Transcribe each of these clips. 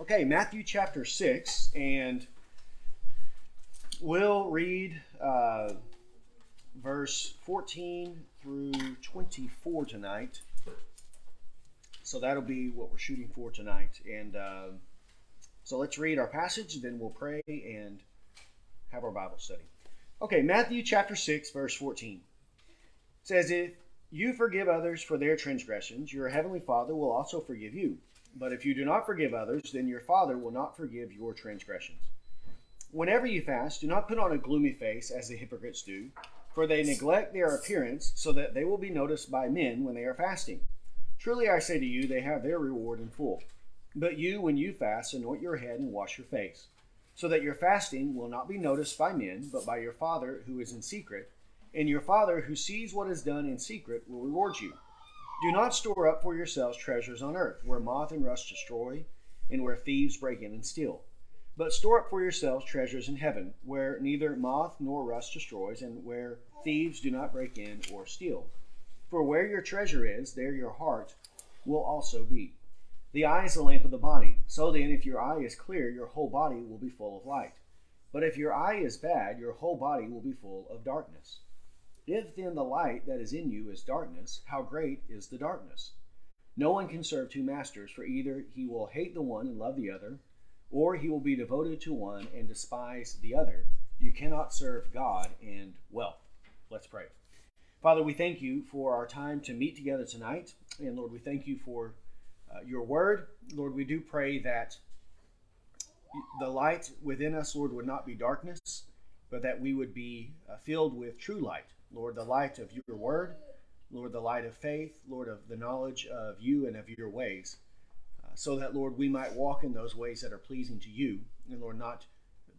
Okay, Matthew chapter 6, and we'll read verse 14 through 24 tonight. So that'll be what we're shooting for tonight. And so let's read our passage, then we'll pray and have our Bible study. Okay, Matthew chapter 6, verse 14. It says, "If you forgive others for their transgressions, your heavenly Father will also forgive you. But if you do not forgive others, then your Father will not forgive your transgressions. Whenever you fast, do not put on a gloomy face as the hypocrites do, for they neglect their appearance so that they will be noticed by men when they are fasting. Truly I say to you, they have their reward in full. But you, when you fast, anoint your head and wash your face, so that your fasting will not be noticed by men, but by your Father who is in secret. And your Father who sees what is done in secret will reward you. Do not store up for yourselves treasures on earth, where moth and rust destroy, and where thieves break in and steal. But store up for yourselves treasures in heaven, where neither moth nor rust destroys, and where thieves do not break in or steal. For where your treasure is, there your heart will also be. The eye is the lamp of the body. So then, if your eye is clear, your whole body will be full of light. But if your eye is bad, your whole body will be full of darkness. If then the light that is in you is darkness, how great is the darkness? No one can serve two masters, for either he will hate the one and love the other, or he will be devoted to one and despise the other. You cannot serve God and wealth." Let's pray. Father, we thank you for our time to meet together tonight. And Lord, we thank you for your word. Lord, we do pray that the light within us, Lord, would not be darkness, but that we would be filled with true light. Lord, the light of your word, Lord, the light of faith, Lord, of the knowledge of you and of your ways, so that, Lord, we might walk in those ways that are pleasing to you, and, Lord, not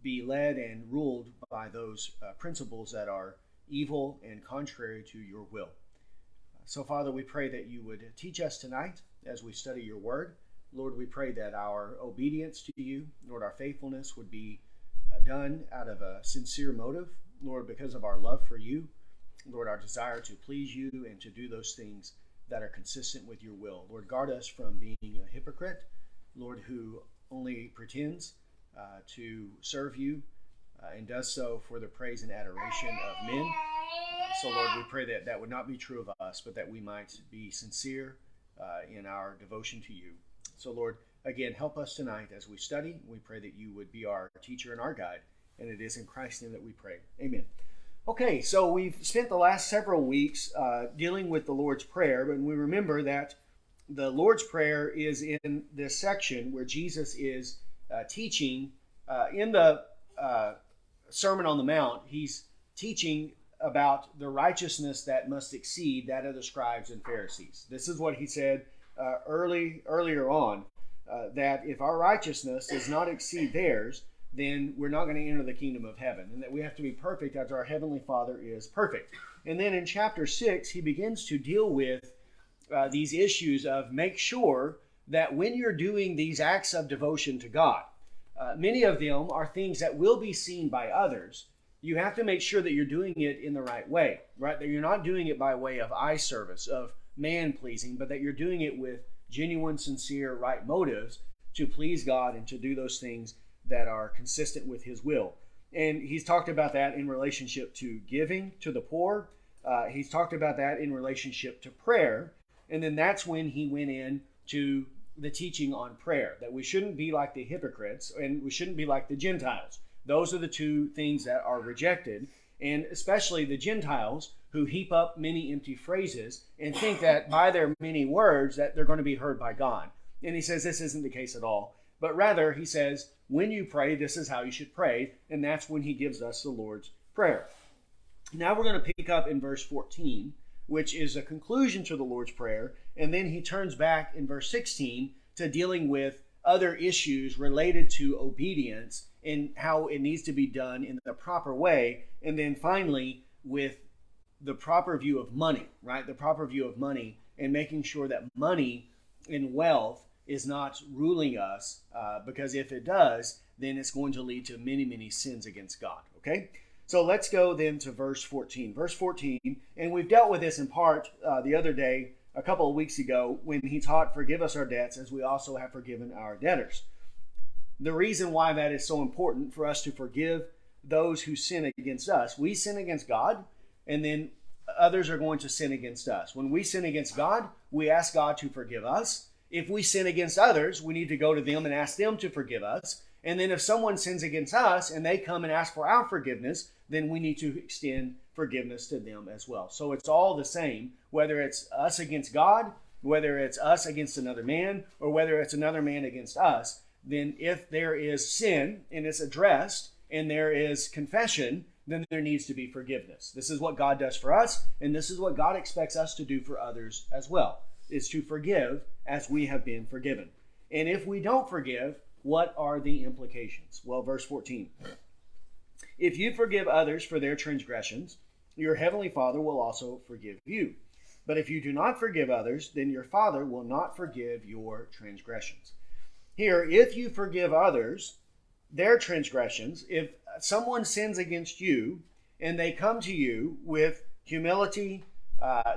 be led and ruled by those principles that are evil and contrary to your will. So, Father, we pray that you would teach us tonight as we study your word. Lord, we pray that our obedience to you, Lord, our faithfulness would be done out of a sincere motive, Lord, because of our love for you. Lord, our desire to please you and to do those things that are consistent with your will. Lord, guard us from being a hypocrite, Lord, who only pretends to serve you and does so for the praise and adoration of men. So, Lord, we pray that that would not be true of us, but that we might be sincere in our devotion to you. So, Lord, again, help us tonight as we study. We pray that you would be our teacher and our guide, and it is in Christ's name that we pray. Amen. Okay, so we've spent the last several weeks dealing with the Lord's Prayer, but we remember that the Lord's Prayer is in this section where Jesus is teaching. In the Sermon on the Mount, he's teaching about the righteousness that must exceed that of the scribes and Pharisees. This is what he said earlier on, that if our righteousness does not exceed theirs, then we're not going to enter the kingdom of heaven, and that we have to be perfect as our Heavenly Father is perfect. And then in chapter 6, he begins to deal with these issues of make sure that when you're doing these acts of devotion to God, many of them are things that will be seen by others. You have to make sure that you're doing it in the right way, right? That you're not doing it by way of eye service, of man-pleasing, but that you're doing it with genuine, sincere, right motives to please God and to do those things that are consistent with his will. And he's talked about that in relationship to giving to the poor. He's talked about that in relationship to prayer. And then that's when he went in to the teaching on prayer, that we shouldn't be like the hypocrites and we shouldn't be like the Gentiles. Those are the two things that are rejected, and especially the Gentiles who heap up many empty phrases and think that by their many words that they're going to be heard by God. And he says this isn't the case at all. But rather, he says, when you pray, this is how you should pray. And that's when he gives us the Lord's Prayer. Now we're going to pick up in verse 14, which is a conclusion to the Lord's Prayer. And then he turns back in verse 16 to dealing with other issues related to obedience and how it needs to be done in the proper way. And then finally, with the proper view of money, right? The proper view of money and making sure that money and wealth is not ruling us, because if it does, then it's going to lead to many, many sins against God, okay? So let's go then to verse 14. Verse 14, and we've dealt with this in part the other day, a couple of weeks ago, when he taught, "Forgive us our debts as we also have forgiven our debtors." The reason why that is so important for us to forgive those who sin against us. We sin against God, and then others are going to sin against us. When we sin against God, we ask God to forgive us. If we sin against others, we need to go to them and ask them to forgive us. And then if someone sins against us and they come and ask for our forgiveness, then we need to extend forgiveness to them as well. So it's all the same, whether it's us against God, whether it's us against another man, or whether it's another man against us. Then if there is sin and it's addressed and there is confession, then there needs to be forgiveness. This is what God does for us, and this is what God expects us to do for others as well, is to forgive as we have been forgiven. And if we don't forgive, what are the implications? Well, verse 14. If you forgive others for their transgressions, your heavenly Father will also forgive you. But if you do not forgive others, then your Father will not forgive your transgressions. Here, if you forgive others their transgressions, if someone sins against you and they come to you with humility,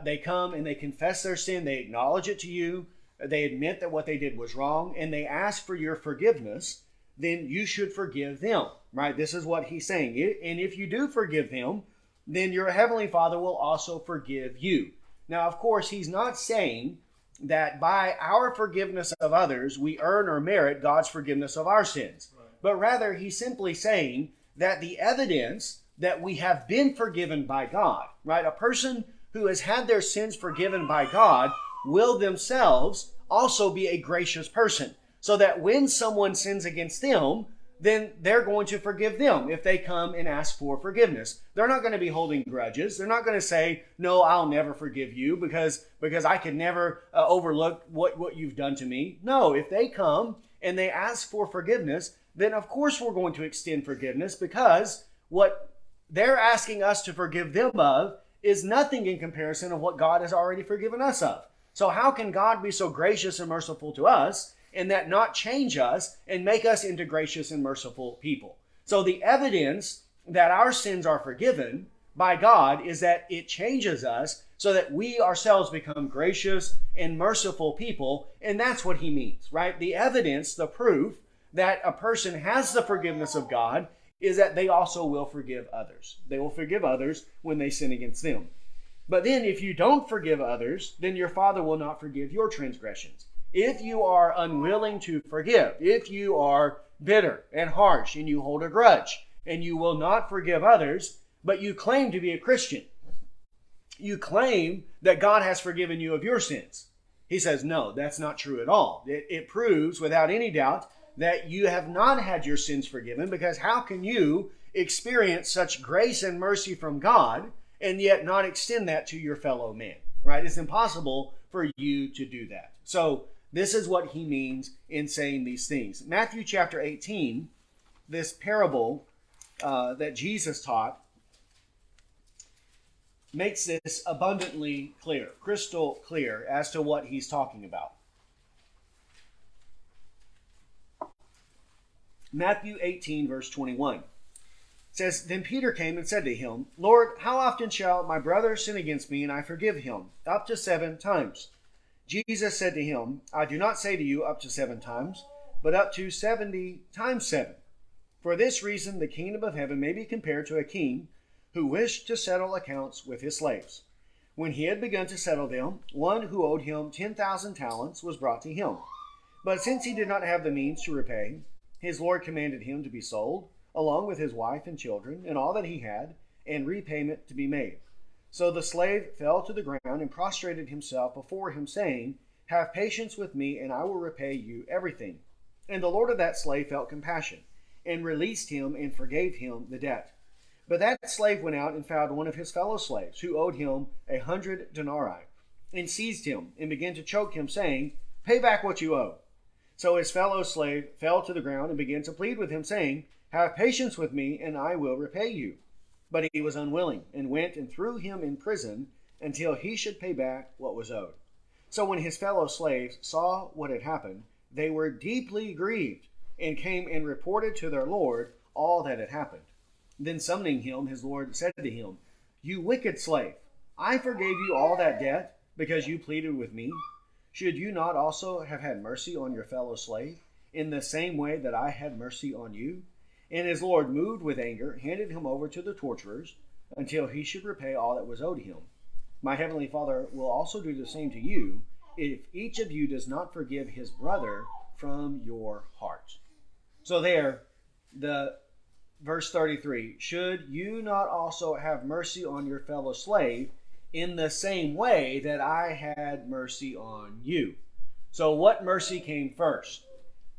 they come and they confess their sin, they acknowledge it to you, they admit that what they did was wrong, and they ask for your forgiveness, then you should forgive them, right? This is what he's saying. And if you do forgive them, then your heavenly Father will also forgive you. Now, of course, he's not saying that by our forgiveness of others, we earn or merit God's forgiveness of our sins. Right. But rather, he's simply saying that the evidence that we have been forgiven by God, right? A person who has had their sins forgiven by God will themselves also be a gracious person, so that when someone sins against them, then they're going to forgive them if they come and ask for forgiveness. They're not going to be holding grudges. They're not going to say, no, I'll never forgive you because I could never overlook what you've done to me. No, if they come and they ask for forgiveness, then of course we're going to extend forgiveness, because what they're asking us to forgive them of is nothing in comparison of what God has already forgiven us of. So how can God be so gracious and merciful to us and that not change us and make us into gracious and merciful people? So the evidence that our sins are forgiven by God is that it changes us so that we ourselves become gracious and merciful people. And that's what he means, right? The evidence, the proof that a person has the forgiveness of God is that they also will forgive others. They will forgive others when they sin against them. But then if you don't forgive others, then your Father will not forgive your transgressions. If you are unwilling to forgive, if you are bitter and harsh and you hold a grudge and you will not forgive others, but you claim to be a Christian, you claim that God has forgiven you of your sins. He says, no, that's not true at all. It proves without any doubt that you have not had your sins forgiven, because how can you experience such grace and mercy from God and yet not extend that to your fellow man, right? It's impossible for you to do that. So this is what he means in saying these things. Matthew chapter 18, this parable that Jesus taught makes this abundantly clear, crystal clear as to what he's talking about. Matthew 18, verse 21. Says, then Peter came and said to him, Lord, how often shall my brother sin against me and I forgive him? Up to 7 times. Jesus said to him, I do not say to you up to 7 times, but up to 70 times 7. For this reason, the kingdom of heaven may be compared to a king who wished to settle accounts with his slaves. When he had begun to settle them, one who owed him 10,000 talents was brought to him. But since he did not have the means to repay, his Lord commanded him to be sold, along with his wife and children and all that he had, and repayment to be made. So the slave fell to the ground and prostrated himself before him, saying, Have patience with me, and I will repay you everything. And the Lord of that slave felt compassion, and released him and forgave him the debt. But that slave went out and found one of his fellow slaves, who owed him 100 denarii, and seized him, and began to choke him, saying, Pay back what you owe. So his fellow slave fell to the ground and began to plead with him, saying, Have patience with me, and I will repay you. But he was unwilling, and went and threw him in prison until he should pay back what was owed. So when his fellow slaves saw what had happened, they were deeply grieved, and came and reported to their Lord all that had happened. Then summoning him, his Lord said to him, You wicked slave, I forgave you all that debt because you pleaded with me. Should you not also have had mercy on your fellow slave, in the same way that I had mercy on you? And his lord, moved with anger, handed him over to the torturers until he should repay all that was owed him. My heavenly Father will also do the same to you if each of you does not forgive his brother from your heart. So there, the verse 33, should you not also have mercy on your fellow slave in the same way that I had mercy on you? So what mercy came first?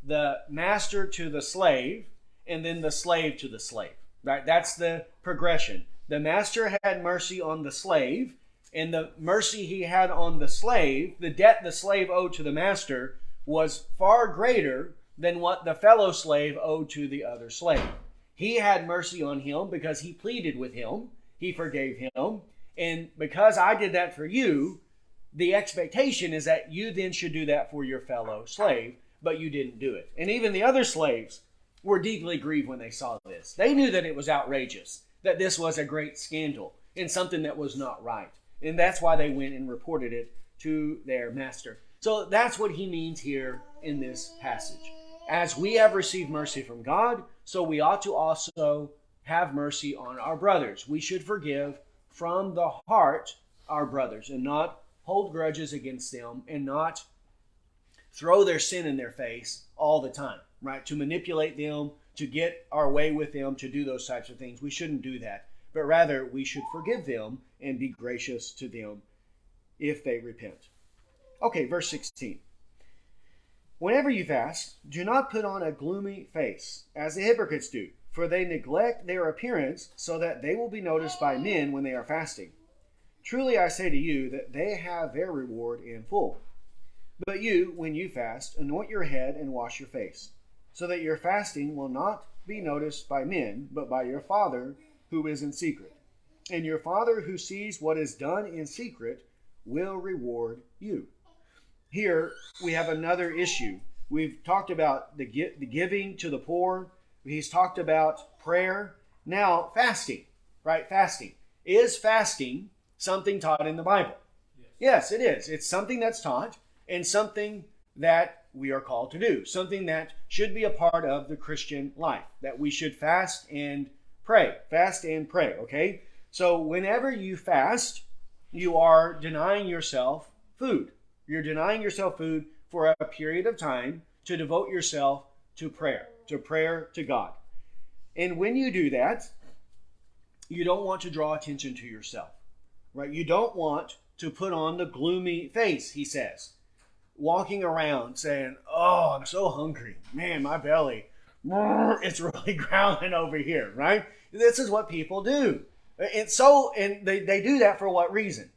The master to the slave, and then the slave to the slave, right? That's the progression. The master had mercy on the slave, and the mercy he had on the slave, the debt the slave owed to the master, was far greater than what the fellow slave owed to the other slave. He had mercy on him because he pleaded with him. He forgave him. And because I did that for you, the expectation is that you then should do that for your fellow slave, but you didn't do it. And even the other slaves were deeply grieved when they saw this. They knew that it was outrageous, that this was a great scandal and something that was not right. And that's why they went and reported it to their master. So that's what he means here in this passage. As we have received mercy from God, so we ought to also have mercy on our brothers. We should forgive from the heart our brothers and not hold grudges against them and not throw their sin in their face all the time, right? To manipulate them, to get our way with them, to do those types of things. We shouldn't do that. But rather, we should forgive them and be gracious to them if they repent. Okay, verse 16. Whenever you fast, do not put on a gloomy face, as the hypocrites do, for they neglect their appearance so that they will be noticed by men when they are fasting. Truly I say to you that they have their reward in full. But you, when you fast, anoint your head and wash your face, so that your fasting will not be noticed by men, but by your Father who is in secret. And your Father who sees what is done in secret will reward you. Here we have another issue. We've talked about the giving to the poor. He's talked about prayer. Now fasting, right? Fasting. Is fasting something taught in the Bible? Yes, it is. It's something that's taught and something that we are called to do, something that should be a part of the Christian life, that we should fast and pray, fast and pray, okay? So whenever you fast, you are denying yourself food. You're denying yourself food for a period of time to devote yourself to prayer to God. And when you do that, you don't want to draw attention to yourself, right? You don't want to put on the gloomy face, he says, walking around saying, oh, I'm so hungry. Man, my belly, it's really growling over here, right? This is what people do. And they do that for what reason?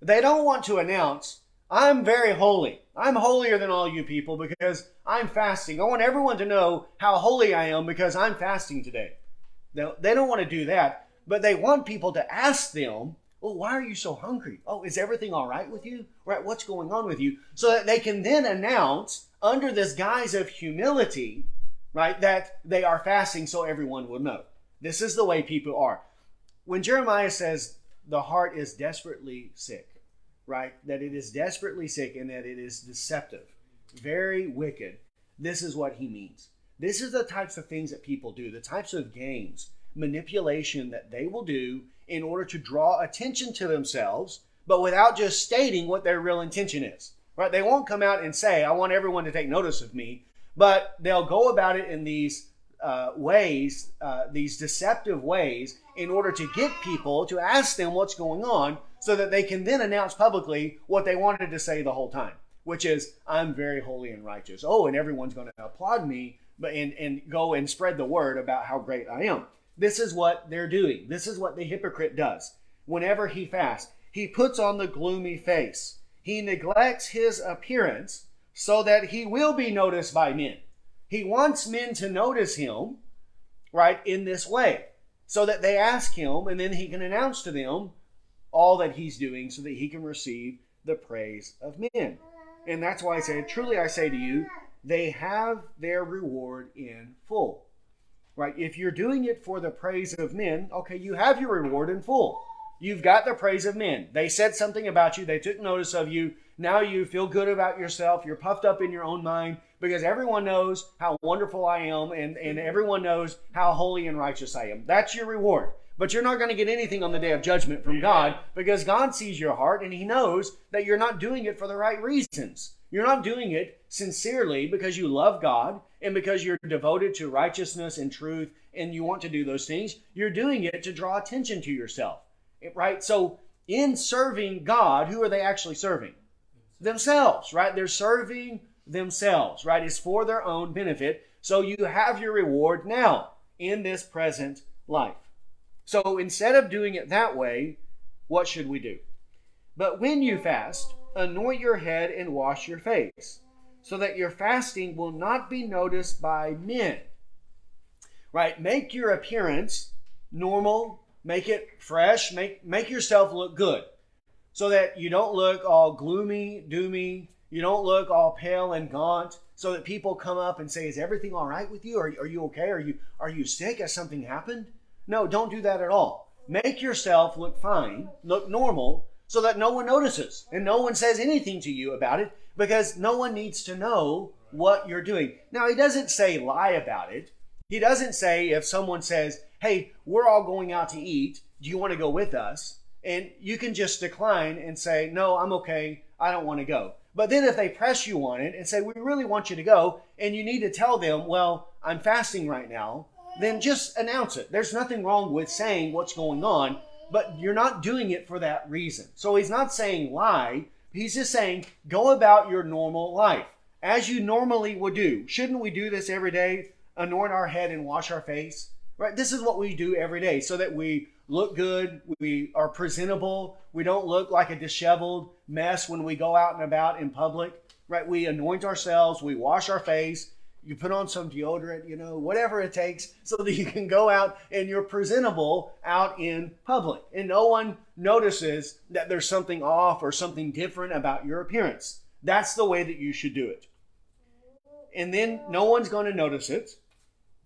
They don't want to announce, I'm very holy. I'm holier than all you people because I'm fasting. I want everyone to know how holy I am because I'm fasting today. They don't want to do that, but they want people to ask them, well, why are you so hungry? Oh, is everything all right with you? Right, what's going on with you? So that they can then announce under this guise of humility, right, that they are fasting so everyone will know. This is the way people are. When Jeremiah says the heart is desperately sick, right? That it is desperately sick and that it is deceptive, very wicked. This is what he means. This is the types of things that people do, the types of games, manipulation that they will do in order to draw attention to themselves, but without just stating what their real intention is, right? They won't come out and say, I want everyone to take notice of me, but they'll go about it in these ways, these deceptive ways, in order to get people to ask them what's going on so that they can then announce publicly what they wanted to say the whole time, which is, I'm very holy and righteous. Oh, and everyone's going to applaud me and go and spread the word about how great I am. This is what they're doing. This is what the hypocrite does. Whenever he fasts, he puts on the gloomy face. He neglects his appearance so that he will be noticed by men. He wants men to notice him, right, in this way, so that they ask him, and then he can announce to them all that he's doing so that he can receive the praise of men. And that's why I say, truly I say to you, they have their reward in full, right? If you're doing it for the praise of men, okay, you have your reward in full. You've got the praise of men. They said something about you. They took notice of you. Now you feel good about yourself. You're puffed up in your own mind. because everyone knows how wonderful I am, and everyone knows how holy and righteous I am. That's your reward. But you're not going to get anything on the day of judgment from God, because God sees your heart and he knows that you're not doing it for the right reasons. You're not doing it sincerely because you love God and because you're devoted to righteousness and truth and you want to do those things. You're doing it to draw attention to yourself, right? So in serving God, who are they actually serving? Themselves, right? They're serving themselves, right? It's for their own benefit. So you have your reward now in this present life. So instead of doing it that way, what should we do? But when you fast, anoint your head and wash your face, so that your fasting will not be noticed by men. Right? Make your appearance normal, make it fresh, make yourself look good, so that you don't look all gloomy, doomy, you don't look all pale and gaunt, so that people come up and say, is everything all right with you? Are you okay? Are you sick? Has something happened? No, don't do that at all. Make yourself look fine, look normal, so that no one notices and no one says anything to you about it, because no one needs to know what you're doing. Now, he doesn't say lie about it. He doesn't say if someone says, hey, we're all going out to eat, do you want to go with us? And you can just decline and say, no, I'm okay, I don't want to go. But then if they press you on it and say, we really want you to go, and you need to tell them, well, I'm fasting right now, then just announce it. There's nothing wrong with saying what's going on, but you're not doing it for that reason. So he's not saying lie. He's just saying go about your normal life as you normally would do. Shouldn't we do this every day? Anoint our head and wash our face, right? This is what we do every day so that we look good. We are presentable. We don't look like a disheveled mess when we go out and about in public, right? We anoint ourselves. We wash our face. You put on some deodorant, you know, whatever it takes so that you can go out and you're presentable out in public. And no one notices that there's something off or something different about your appearance. That's the way that you should do it. And then no one's going to notice it,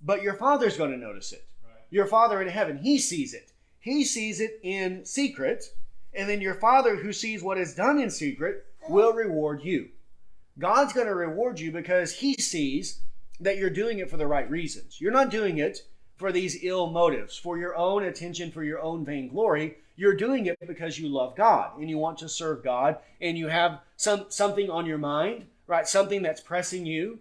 but your Father's going to notice it. Right. Your Father in heaven, he sees it. He sees it in secret. And then your Father who sees what is done in secret will reward you. God's going to reward you because he sees that you're doing it for the right reasons. You're not doing it for these ill motives, for your own attention, for your own vainglory. You're doing it because you love God and you want to serve God and you have something on your mind, right? Something that's pressing you.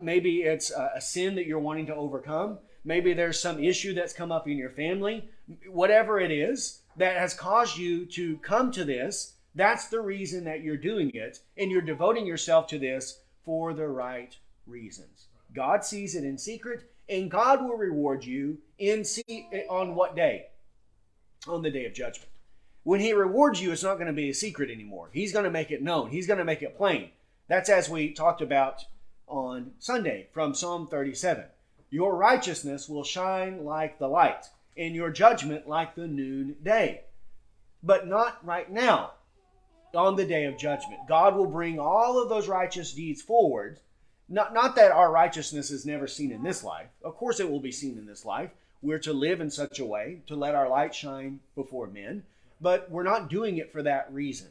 Maybe it's a sin that you're wanting to overcome. Maybe there's some issue that's come up in your family. Whatever it is that has caused you to come to this, that's the reason that you're doing it, and you're devoting yourself to this for the right reasons. God sees it in secret, and God will reward you on what day? On the day of judgment. When he rewards you, it's not going to be a secret anymore. He's going to make it known. He's going to make it plain. That's as we talked about on Sunday from Psalm 37. Your righteousness will shine like the light, and your judgment like the noonday. But not right now. On the day of judgment, God will bring all of those righteous deeds forward. Not that our righteousness is never seen in this life. Of course it will be seen in this life. We're to live in such a way to let our light shine before men, but we're not doing it for that reason.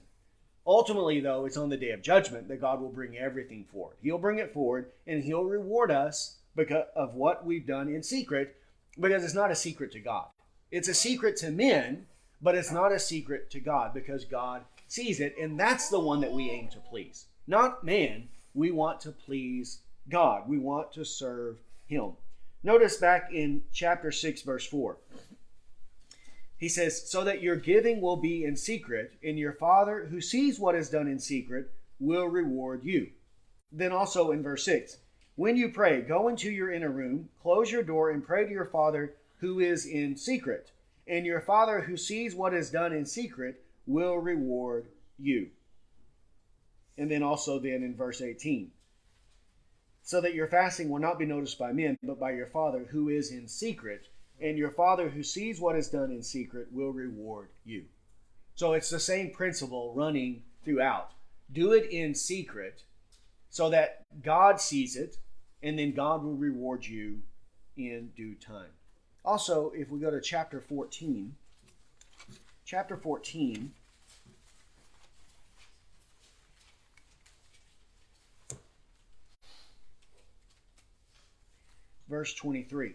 Ultimately, though, it's on the day of judgment that God will bring everything forward. He'll bring it forward and he'll reward us because of what we've done in secret, because it's not a secret to God. It's a secret to men, but it's not a secret to God, because God sees it, and that's the one that we aim to please. Not man. We want to please God. We want to serve him. Notice back in chapter 6, verse 4. He says, so that your giving will be in secret, and your Father who sees what is done in secret will reward you. Then also in verse 6, when you pray, go into your inner room, close your door, and pray to your Father who is in secret. And your Father who sees what is done in secret will reward you. And then also then in verse 18, so that your fasting will not be noticed by men, but by your Father who is in secret, and your Father who sees what is done in secret will reward you. So it's the same principle running throughout. Do it in secret so that God sees it, and then God will reward you in due time. Also, if we go to chapter 14, verse 23.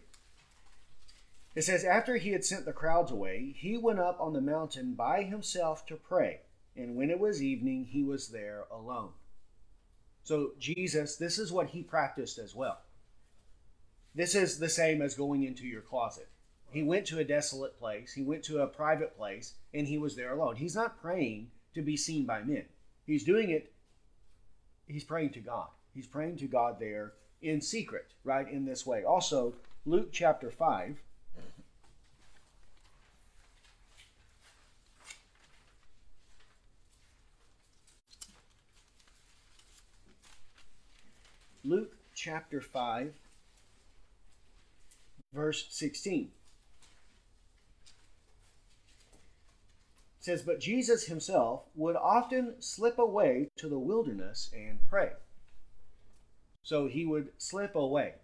It says, after he had sent the crowds away, he went up on the mountain by himself to pray. And when it was evening, he was there alone. So Jesus, this is what he practiced as well. This is the same as going into your closet. He went to a desolate place. He went to a private place, and he was there alone. He's not praying to be seen by men. He's doing it. He's praying to God. He's praying to God there in secret, right, in this way. Also, Luke chapter 5. Luke chapter 5, verse 16. It says, but Jesus himself would often slip away to the wilderness and pray. So he would slip away,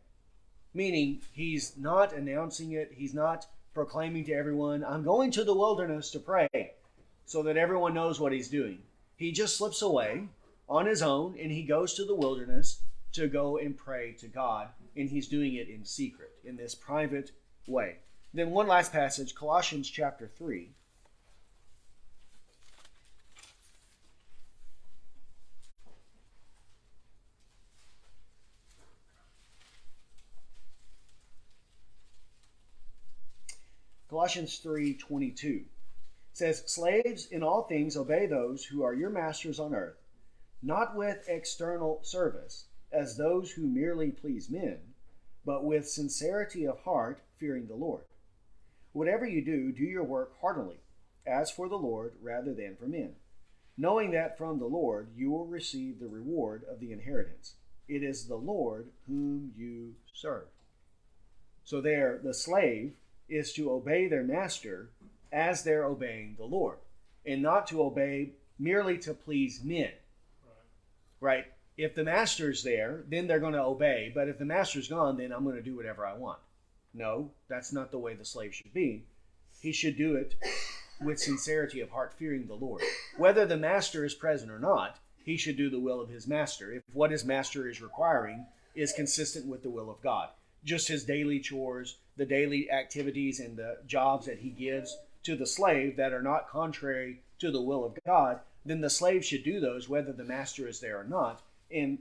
meaning he's not announcing it. He's not proclaiming to everyone, I'm going to the wilderness to pray, so that everyone knows what he's doing. He just slips away on his own, and he goes to the wilderness to go and pray to God, and he's doing it in secret, in this private way. Then one last passage, Colossians chapter 3. Colossians 3:22 says, slaves, in all things obey those who are your masters on earth, not with external service, as those who merely please men, but with sincerity of heart, fearing the Lord. Whatever you do, do your work heartily, as for the Lord rather than for men, knowing that from the Lord you will receive the reward of the inheritance. It is the Lord whom you serve. So there, the slave is to obey their master as they're obeying the Lord, and not to obey merely to please men. Right? If the master's there, then they're going to obey. But if the master's gone, then I'm going to do whatever I want. No, that's not the way the slave should be. He should do it with sincerity of heart, fearing the Lord. Whether the master is present or not, he should do the will of his master, if what his master is requiring is consistent with the will of God. Just his daily chores, the daily activities, and the jobs that he gives to the slave that are not contrary to the will of God, then the slave should do those whether the master is there or not. And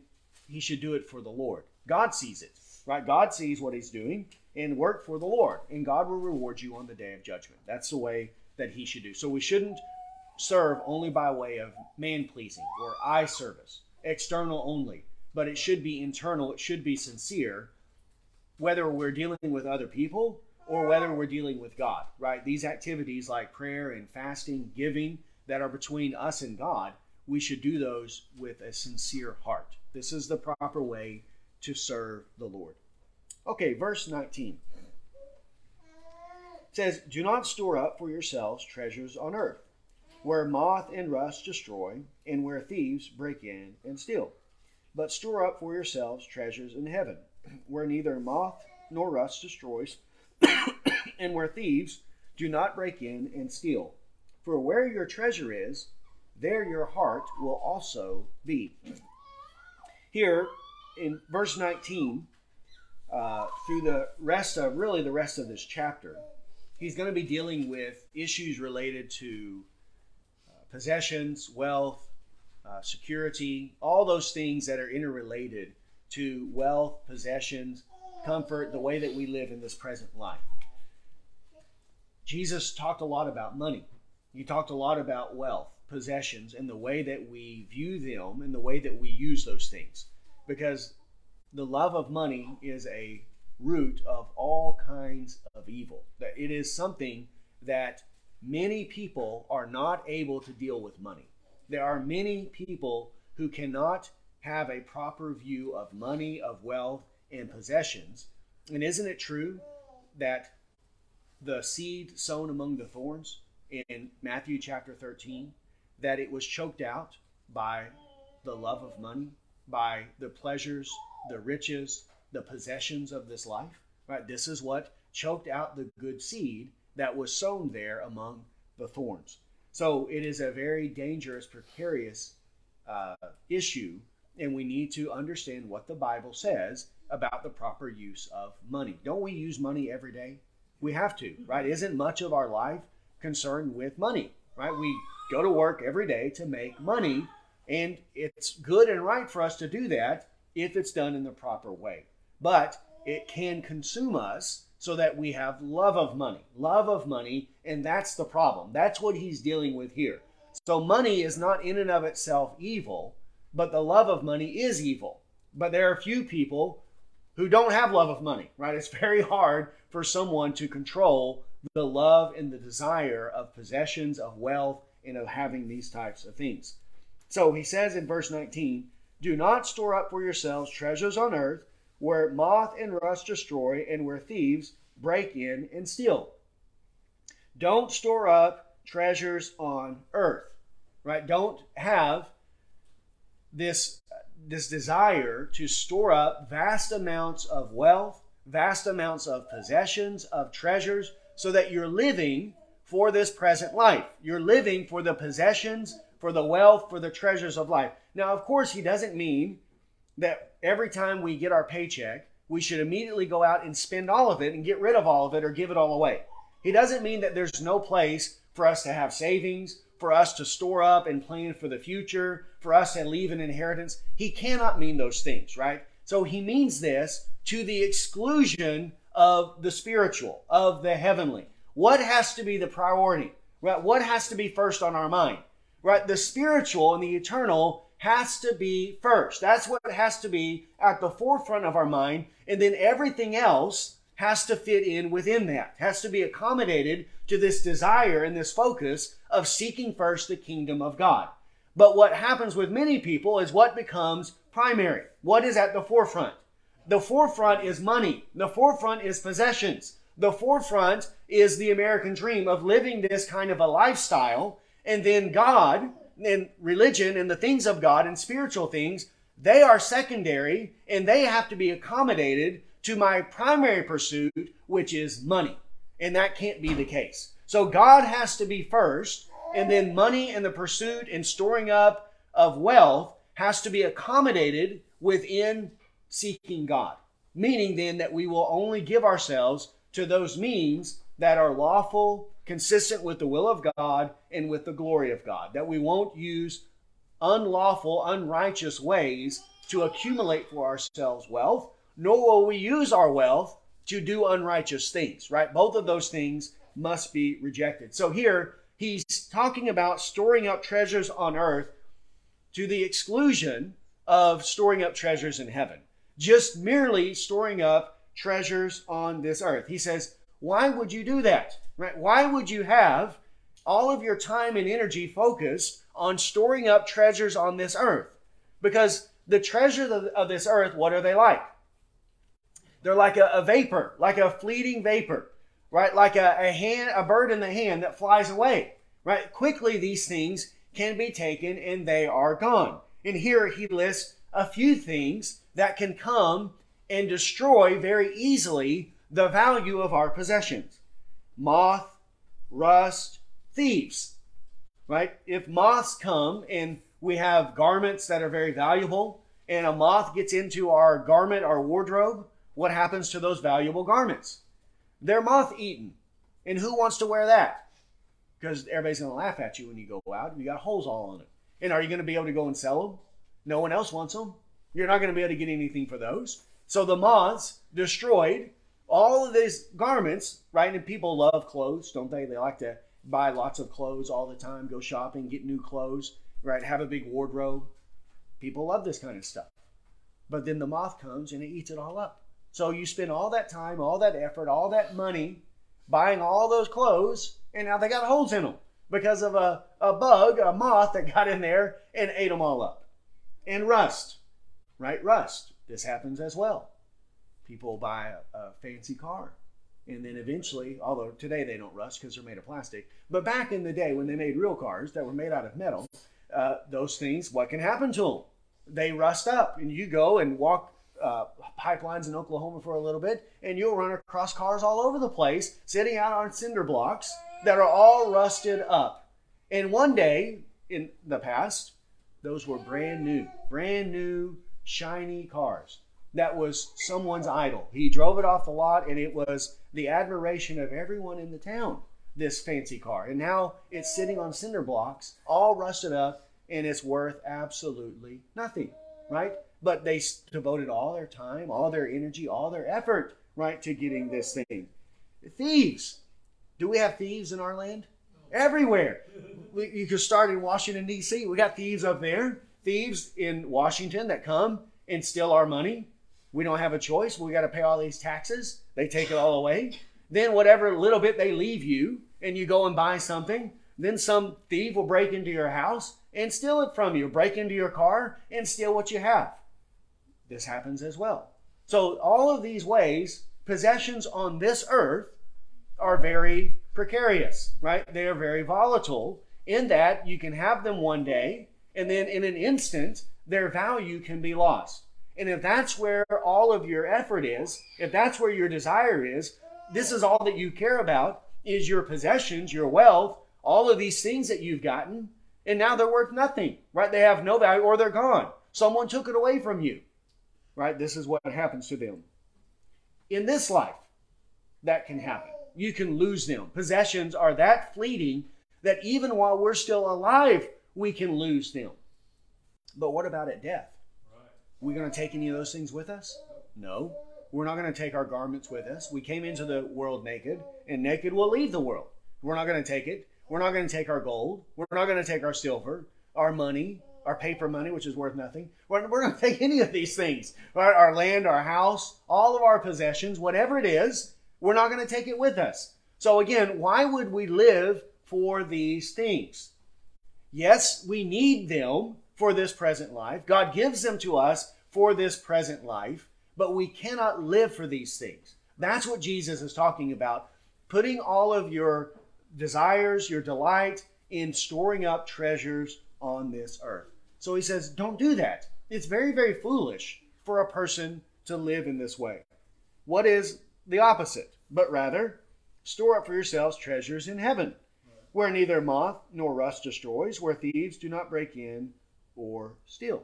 he should do it for the Lord. God sees it, right? God sees what he's doing, and work for the Lord. And God will reward you on the day of judgment. That's the way that he should do. So we shouldn't serve only by way of man-pleasing or eye service, external only. But it should be internal. It should be sincere, whether we're dealing with other people or whether we're dealing with God, right? These activities like prayer and fasting, giving, that are between us and God, we should do those with a sincere heart. This is the proper way to serve the Lord. Okay, verse 19. It says, do not store up for yourselves treasures on earth, where moth and rust destroy, and where thieves break in and steal. But store up for yourselves treasures in heaven, where neither moth nor rust destroys, and where thieves do not break in and steal. For where your treasure is, there your heart will also be. Here in verse 19, through the rest of this chapter, he's going to be dealing with issues related to possessions, wealth, security, all those things that are interrelated to wealth, possessions, comfort, the way that we live in this present life. Jesus talked a lot about money. He talked a lot about wealth, possessions, and the way that we view them and the way that we use those things, because the love of money is a root of all kinds of evil. That it is something that many people are not able to deal with money. There are many people who cannot have a proper view of money, of wealth, and possessions. And isn't it true that the seed sown among the thorns in Matthew chapter 13, that it was choked out by the love of money, by the pleasures, the riches, the possessions of this life, right? This is what choked out the good seed that was sown there among the thorns. So it is a very dangerous, precarious issue, and we need to understand what the Bible says about the proper use of money. Don't we use money every day? We have to, right? Isn't much of our life concerned with money, right? We go to work every day to make money, and it's good and right for us to do that if it's done in the proper way. But it can consume us so that we have love of money, and that's the problem. That's what he's dealing with here. So money is not in and of itself evil, but the love of money is evil. But there are few people who don't have love of money, right? It's very hard for someone to control the love and the desire of possessions, of wealth, and of having these types of things. So he says in verse 19, "Do not store up for yourselves treasures on earth, where moth and rust destroy, and where thieves break in and steal." Don't store up treasures on earth, right? Don't have this desire to store up vast amounts of wealth, vast amounts of possessions, of treasures, so that you're living for this present life. You're living for the possessions, for the wealth, for the treasures of life. Now, of course, he doesn't mean that every time we get our paycheck, we should immediately go out and spend all of it and get rid of all of it or give it all away. He doesn't mean that there's no place for us to have savings, for us to store up and plan for the future, for us to leave an inheritance. He cannot mean those things, right? So he means this to the exclusion of the spiritual, of the heavenly. What has to be the priority, right? What has to be first on our mind, right? The spiritual and the eternal has to be first. That's what has to be at the forefront of our mind. And then everything else has to fit in within that, has to be accommodated to this desire and this focus of seeking first the kingdom of God. But what happens with many people is what becomes primary. What is at the forefront? The forefront is money. The forefront is possessions. The forefront is the American dream of living this kind of a lifestyle. And then God and religion and the things of God and spiritual things, they are secondary, and they have to be accommodated to my primary pursuit, which is money. And that can't be the case. So God has to be first, and then money and the pursuit and storing up of wealth has to be accommodated within seeking God. Meaning then that we will only give ourselves to those means that are lawful, consistent with the will of God and with the glory of God. That we won't use unlawful, unrighteous ways to accumulate for ourselves wealth, nor will we use our wealth to do unrighteous things, right? Both of those things must be rejected. So here, he's talking about storing up treasures on earth to the exclusion of storing up treasures in heaven. Just merely storing up treasures on this earth. He says, why would you do that, right? Why would you have all of your time and energy focused on storing up treasures on this earth? Because the treasures of this earth, what are they like? They're like a vapor, like a fleeting vapor, right? Like a bird in the hand that flies away, right? Quickly, these things can be taken and they are gone. And here he lists a few things that can come and destroy very easily the value of our possessions. Moth, rust, thieves, right? If moths come and we have garments that are very valuable, and a moth gets into our garment, our wardrobe, what happens to those valuable garments? They're moth-eaten. And who wants to wear that? Because everybody's going to laugh at you when you go out. You got holes all on it. And are you going to be able to go and sell them? No one else wants them. You're not going to be able to get anything for those. So the moths destroyed all of these garments, right? And people love clothes, don't they? They like to buy lots of clothes all the time, go shopping, get new clothes, right? Have a big wardrobe. People love this kind of stuff. But then the moth comes and it eats it all up. So you spend all that time, all that effort, all that money buying all those clothes, and now they got holes in them because of a bug, a moth that got in there and ate them all up. And rust, right? Rust. This happens as well. People buy a fancy car, and then eventually, although today they don't rust because they're made of plastic, but back in the day when they made real cars that were made out of metal, those things, what can happen to them? They rust up, and you go and walk pipelines in Oklahoma for a little bit, and you'll run across cars all over the place sitting out on cinder blocks that are all rusted up. And one day in the past, those were brand new, shiny cars. that was someone's idol. He drove it off the lot, and it was the admiration of everyone in the town, this fancy car. And now it's sitting on cinder blocks, all rusted up, and it's worth absolutely nothing, right? But they devoted all their time, all their energy, all their effort, right, to getting this thing. Thieves. Do we have thieves in our land? Everywhere. You could start in Washington, D.C. We got thieves up there. Thieves in Washington that come and steal our money. We don't have a choice. We got to pay all these taxes. They take it all away. Then whatever little bit they leave you, and you go and buy something, then some thief will break into your house and steal it from you, break into your car and steal what you have. This happens as well. So all of these ways, possessions on this earth are very precarious, right? They are very volatile in that you can have them one day, and then in an instant, their value can be lost. And if that's where all of your effort is, if that's where your desire is, this is all that you care about is your possessions, your wealth, all of these things that you've gotten, and now they're worth nothing, right? They have no value or they're gone. Someone took it away from you, right? This is what happens to them. In this life, that can happen. You can lose them. Possessions are that fleeting that even while we're still alive, we can lose them. But what about at death? We're going to take any of those things with us? No. We're not going to take our garments with us. We came into the world naked, and naked we'll leave the world. We're not going to take it. We're not going to take our gold. We're not going to take our silver, our money, our paper money, which is worth nothing. We're not going to take any of these things. Our land, our house, all of our possessions, whatever it is, we're not going to take it with us. So again, why would we live for these things? Yes, we need them for this present life. God gives them to us for this present life, but we cannot live for these things. That's what Jesus is talking about, putting all of your desires, your delight in storing up treasures on this earth. So he says, don't do that. It's very, very foolish for a person to live in this way. What is the opposite? But rather, store up for yourselves treasures in heaven, where neither moth nor rust destroys, where thieves do not break in or steal.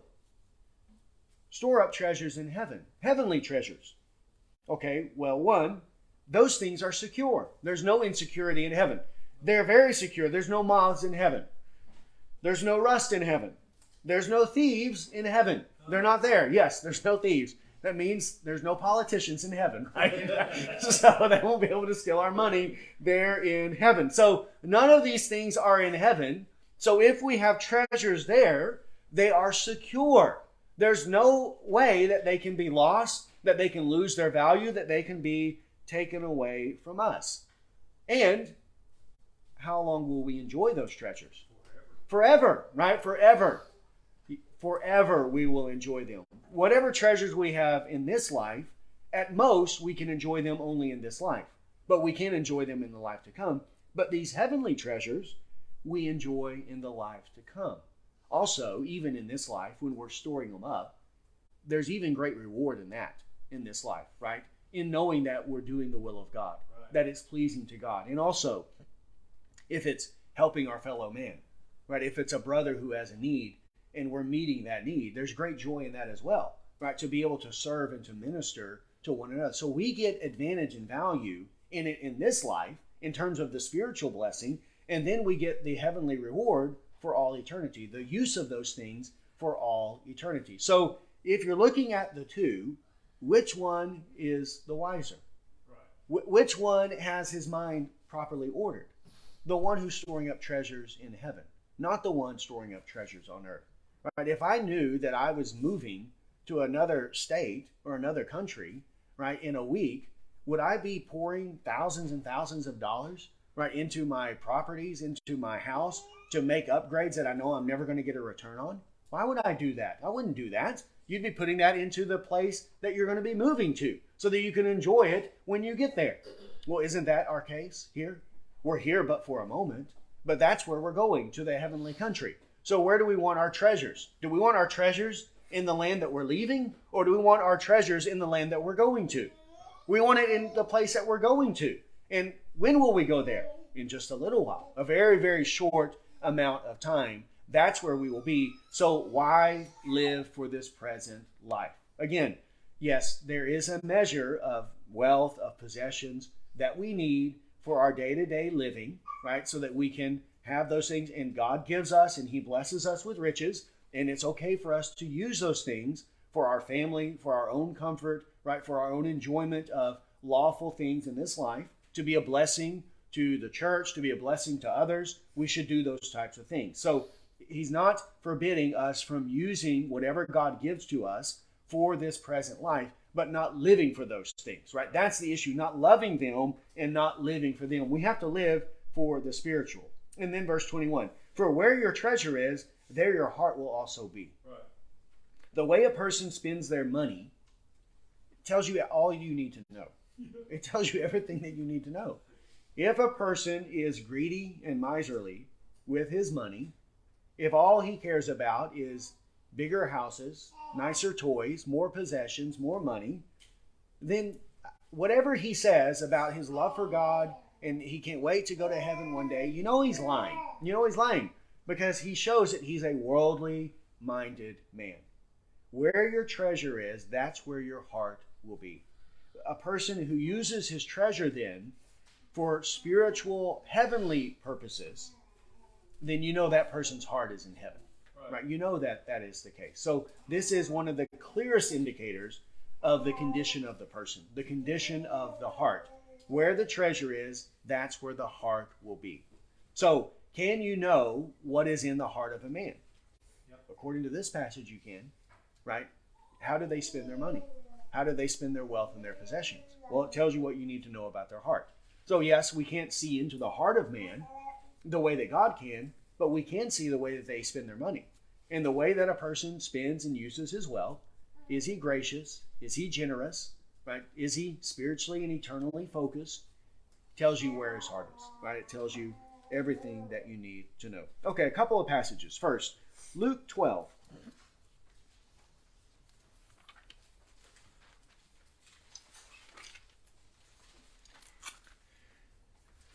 Store up treasures in heaven, heavenly treasures. Okay, well, one, those things are secure. There's no insecurity in heaven. They're very secure. There's no moths in heaven. There's no rust in heaven. There's no thieves in heaven. They're not there. Yes, there's no thieves. That means there's no politicians in heaven, right? So they won't be able to steal our money. They're in heaven. So none of these things are in heaven. So if we have treasures there, they are secure. There's no way that they can be lost, that they can lose their value, that they can be taken away from us. And how long will we enjoy those treasures? Forever, right? Forever. Forever we will enjoy them. Whatever treasures we have in this life, at most we can enjoy them only in this life. But we can enjoy them in the life to come. But these heavenly treasures we enjoy in the life to come. Also, even in this life, when we're storing them up, there's even great reward in that, in this life, right? In knowing that we're doing the will of God, right, that it's pleasing to God. And also, if it's helping our fellow man, right? If it's a brother who has a need and we're meeting that need, there's great joy in that as well, right? To be able to serve and to minister to one another. So we get advantage and value in it in this life in terms of the spiritual blessing, and then we get the heavenly reward for all eternity, the use of those things for all eternity. So if you're looking at the two, which one is the wiser? Right. Which one has his mind properly ordered? The one who's storing up treasures in heaven, not the one storing up treasures on earth. Right? If I knew that I was moving to another state or another country, right, in a week, would I be pouring thousands and thousands of dollars, right, into my properties, into my house to make upgrades that I know I'm never going to get a return on? Why would I do that? I wouldn't do that. You'd be putting that into the place that you're going to be moving to so that you can enjoy it when you get there. Well, isn't that our case here? We're here but for a moment, but that's where we're going, to the heavenly country. So where do we want our treasures? Do we want our treasures in the land that we're leaving, or do we want our treasures in the land that we're going to? We want it in the place that we're going to. And when will we go there? In just a little while, a very, very short amount of time. That's where we will be. So why live for this present life? Again, Yes, there is a measure of wealth, of possessions that we need for our day-to-day living, right? So that we can have those things, and God gives us and he blesses us with riches, and it's okay for us to use those things for our family, for our own comfort, right? For our own enjoyment of lawful things in this life, to be a blessing to the church, to be a blessing to others. We should do those types of things. So he's not forbidding us from using whatever God gives to us for this present life, but not living for those things, right? That's the issue, not loving them and not living for them. We have to live for the spiritual. And then verse 21, for where your treasure is, there your heart will also be. Right. The way a person spends their money tells you all you need to know. It tells you everything that you need to know. If a person is greedy and miserly with his money, if all he cares about is bigger houses, nicer toys, more possessions, more money, then whatever he says about his love for God and he can't wait to go to heaven one day, you know he's lying. You know he's lying because he shows that he's a worldly-minded man. Where your treasure is, that's where your heart will be. A person who uses his treasure then for spiritual, heavenly purposes, then you know that person's heart is in heaven. Right? You know that that is the case. So this is one of the clearest indicators of the condition of the person, the condition of the heart. Where the treasure is, that's where the heart will be. So can you know what is in the heart of a man? Yep. According to this passage, you can, right? How do they spend their money? How do they spend their wealth and their possessions? Well, it tells you what you need to know about their heart. So yes, we can't see into the heart of man the way that God can, but we can see the way that they spend their money. And the way that a person spends and uses his wealth, is he gracious? Is he generous? Right? Is he spiritually and eternally focused? Tells you where his heart is. Right? It tells you everything that you need to know. Okay, a couple of passages. First, Luke 12.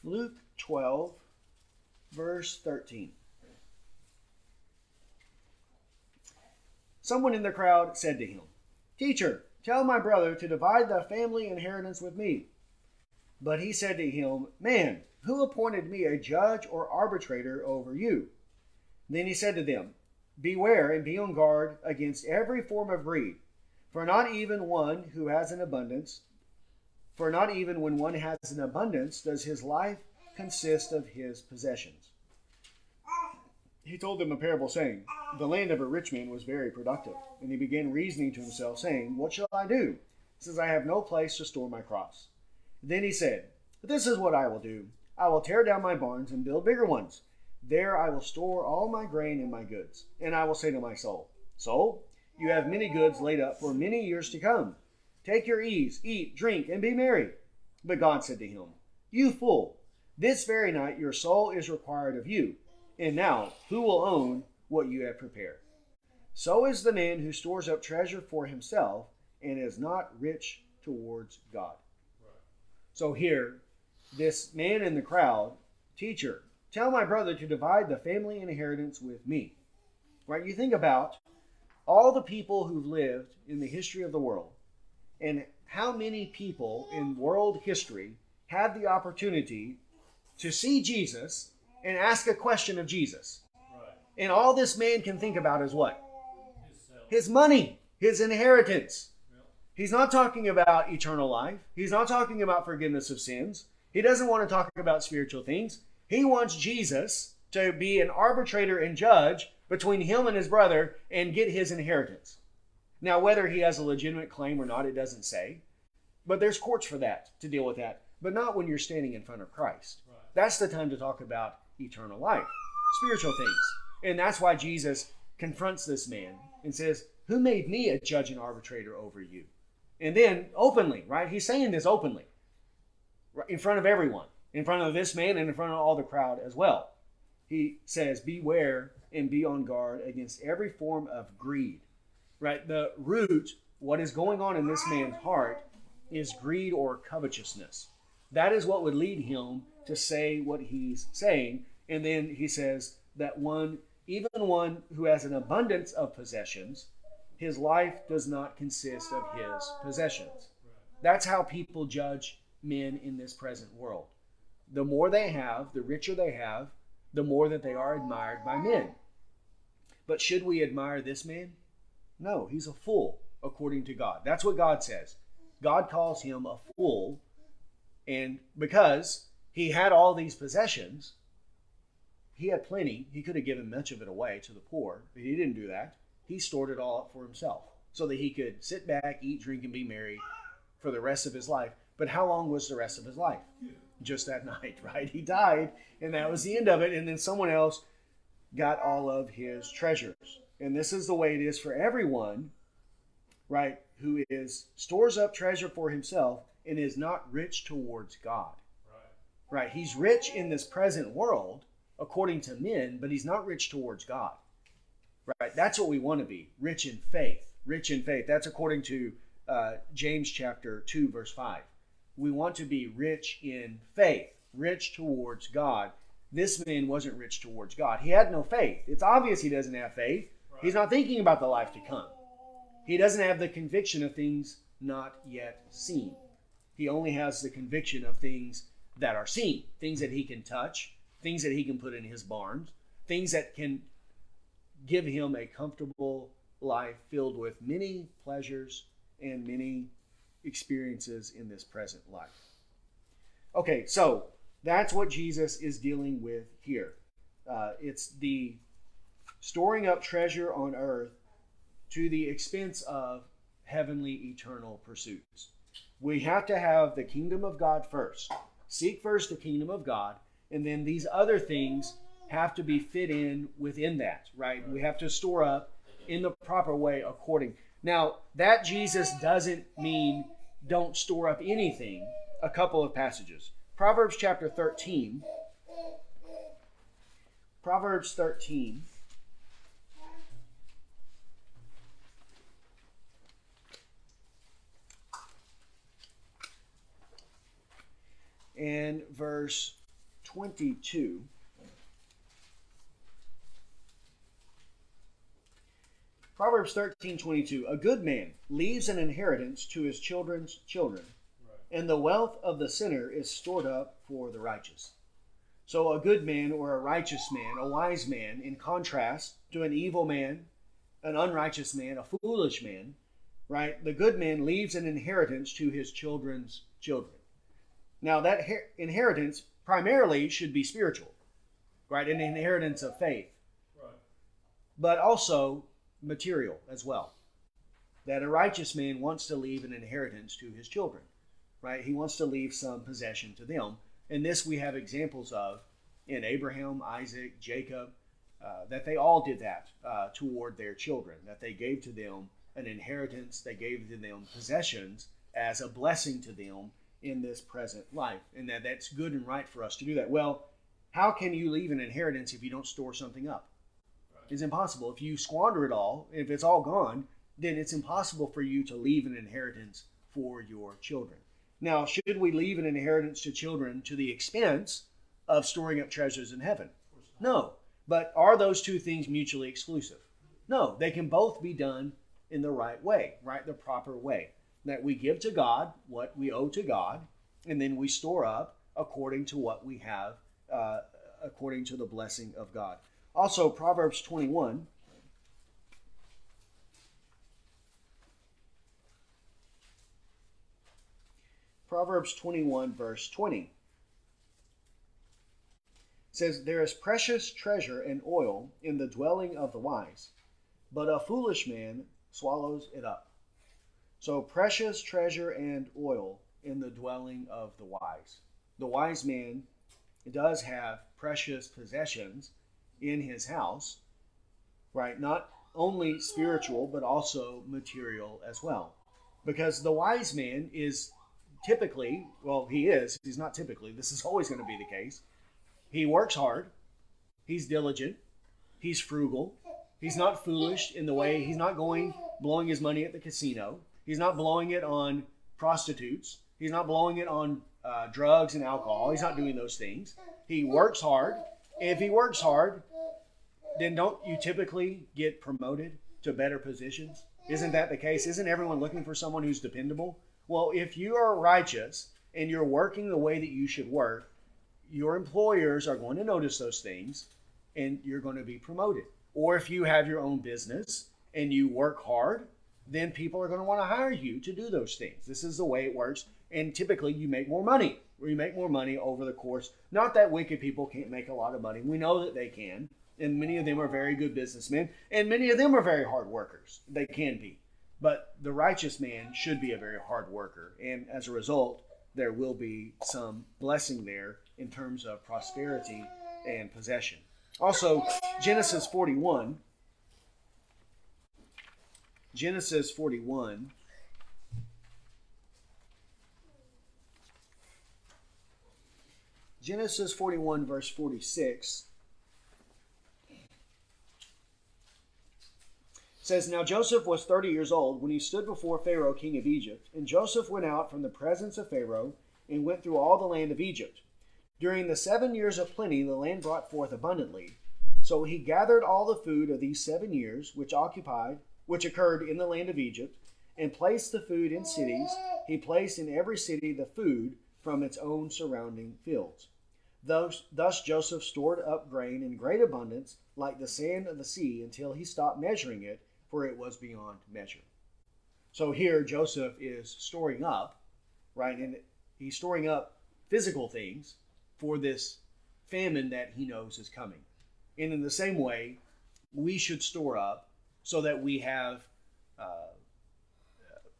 Luke 12, verse 13. Someone in the crowd said to him, "Teacher, tell my brother to divide the family inheritance with me." But he said to him, "Man, who appointed me a judge or arbitrator over you?" Then he said to them, "Beware and be on guard against every form of greed, for not even when one has an abundance does his life consist of his possessions." He told them a parable, saying, "The land of a rich man was very productive, and he began reasoning to himself, saying, 'What shall I do, since I have no place to store my crops?' Then he said, 'This is what I will do. I will tear down my barns and build bigger ones. There I will store all my grain and my goods, and I will say to my soul, "Soul, you have many goods laid up for many years to come. Take your ease, eat, drink, and be merry.' But God said to him, 'You fool, this very night your soul is required of you, and now who will own what you have prepared?' So is the man who stores up treasure for himself and is not rich towards God." Right. So here, this man in the crowd, "Teacher, tell my brother to divide the family inheritance with me." Right? You think about all the people who've lived in the history of the world, and how many people in world history had the opportunity to see Jesus and ask a question of Jesus. Right. And all this man can think about is what? His money, his inheritance. Yep. He's not talking about eternal life. He's not talking about forgiveness of sins. He doesn't want to talk about spiritual things. He wants Jesus to be an arbitrator and judge between him and his brother and get his inheritance. Now, whether he has a legitimate claim or not, it doesn't say. But there's courts for that, to deal with that. But not when you're standing in front of Christ. Right. That's the time to talk about eternal life, spiritual things. And that's why Jesus confronts this man and says, "Who made me a judge and arbitrator over you?" And then openly, right? He's saying this openly, right, in front of everyone, in front of this man and in front of all the crowd as well. He says, "Beware and be on guard against every form of greed." Right, the root, what is going on in this man's heart, is greed or covetousness. That is what would lead him to say what he's saying. And then he says that even one who has an abundance of possessions, his life does not consist of his possessions. That's how people judge men in this present world. The more they have, the richer they have, the more that they are admired by men. But should we admire this man? No, he's a fool, according to God. That's what God says. God calls him a fool, and because he had all these possessions, he had plenty. He could have given much of it away to the poor, but he didn't do that. He stored it all up for himself so that he could sit back, eat, drink, and be merry for the rest of his life. But how long was the rest of his life? Just that night, right? He died, and that was the end of it. And then someone else got all of his treasures. And this is the way it is for everyone, right, who is stores up treasure for himself and is not rich towards God. Right? He's rich in this present world, according to men, but he's not rich towards God. Right? That's what we want to be, rich in faith. Rich in faith. That's according to James chapter 2, verse 5. We want to be rich in faith, rich towards God. This man wasn't rich towards God. He had no faith. It's obvious he doesn't have faith. Right. He's not thinking about the life to come. He doesn't have the conviction of things not yet seen. He only has the conviction of things that are seen, things that he can touch, things that he can put in his barns, things that can give him a comfortable life filled with many pleasures and many experiences in this present life. Okay, so that's what Jesus is dealing with here. It's the storing up treasure on earth to the expense of heavenly eternal pursuits. We have to have the kingdom of God first. Seek first the kingdom of God, and then these other things have to be fit in within that, right? We have to store up in the proper way according. Now, that Jesus doesn't mean don't store up anything. A couple of passages. Proverbs chapter 13. Proverbs 13. And verse 22, Proverbs 13:22, a good man leaves an inheritance to his children's children, and the wealth of the sinner is stored up for the righteous. So a good man or a righteous man, a wise man, in contrast to an evil man, an unrighteous man, a foolish man, right? The good man leaves an inheritance to his children's children. Now, that inheritance primarily should be spiritual, right? An inheritance of faith, right, but also material as well. That a righteous man wants to leave an inheritance to his children, right? He wants to leave some possession to them. And this we have examples of in Abraham, Isaac, Jacob, that they all did that toward their children, that they gave to them an inheritance, they gave to them possessions as a blessing to them in this present life, and that's good and right for us to do that. Well, how can you leave an inheritance if you don't store something up? Right. It's impossible. If you squander it all, if it's all gone, then it's impossible for you to leave an inheritance for your children. Now, should we leave an inheritance to children to the expense of storing up treasures in heaven? No. But are those two things mutually exclusive? No. They can both be done in the right way, right? The proper way. That we give to God what we owe to God, and then we store up according to what we have, according to the blessing of God. Also, Proverbs 21. Proverbs 21, verse 20. Says, there is precious treasure and oil in the dwelling of the wise, but a foolish man swallows it up. So precious treasure and oil in the dwelling of the wise. The wise man does have precious possessions in his house, right? Not only spiritual, but also material as well. Because the wise man is typically, well, he's not typically, this is always going to be the case. He works hard. He's diligent. He's frugal. He's not foolish in the way, he's not blowing his money at the casino. He's not blowing it on prostitutes. He's not blowing it on drugs and alcohol. He's not doing those things. He works hard. If he works hard, then don't you typically get promoted to better positions? Isn't that the case? Isn't everyone looking for someone who's dependable? Well, if you are righteous and you're working the way that you should work, your employers are going to notice those things and you're going to be promoted. Or if you have your own business and you work hard, then people are going to want to hire you to do those things. This is the way it works. And typically you make more money, or you make more money over the course. Not that wicked people can't make a lot of money. We know that they can. And many of them are very good businessmen. And many of them are very hard workers. They can be. But the righteous man should be a very hard worker. And as a result, there will be some blessing there in terms of prosperity and possession. Also, Genesis 41 Genesis 41 verse 46 says, Now Joseph was 30 years old when he stood before Pharaoh, king of Egypt. And Joseph went out from the presence of Pharaoh and went through all the land of Egypt. During the 7 years of plenty, the land brought forth abundantly. So he gathered all the food of these 7 years, which occurred in the land of Egypt, and placed the food in cities. He placed in every city the food from its own surrounding fields. Thus Joseph stored up grain in great abundance, like the sand of the sea, until he stopped measuring it, for it was beyond measure. So here Joseph is storing up, right? And he's storing up physical things for this famine that he knows is coming. And in the same way, we should store up so that we have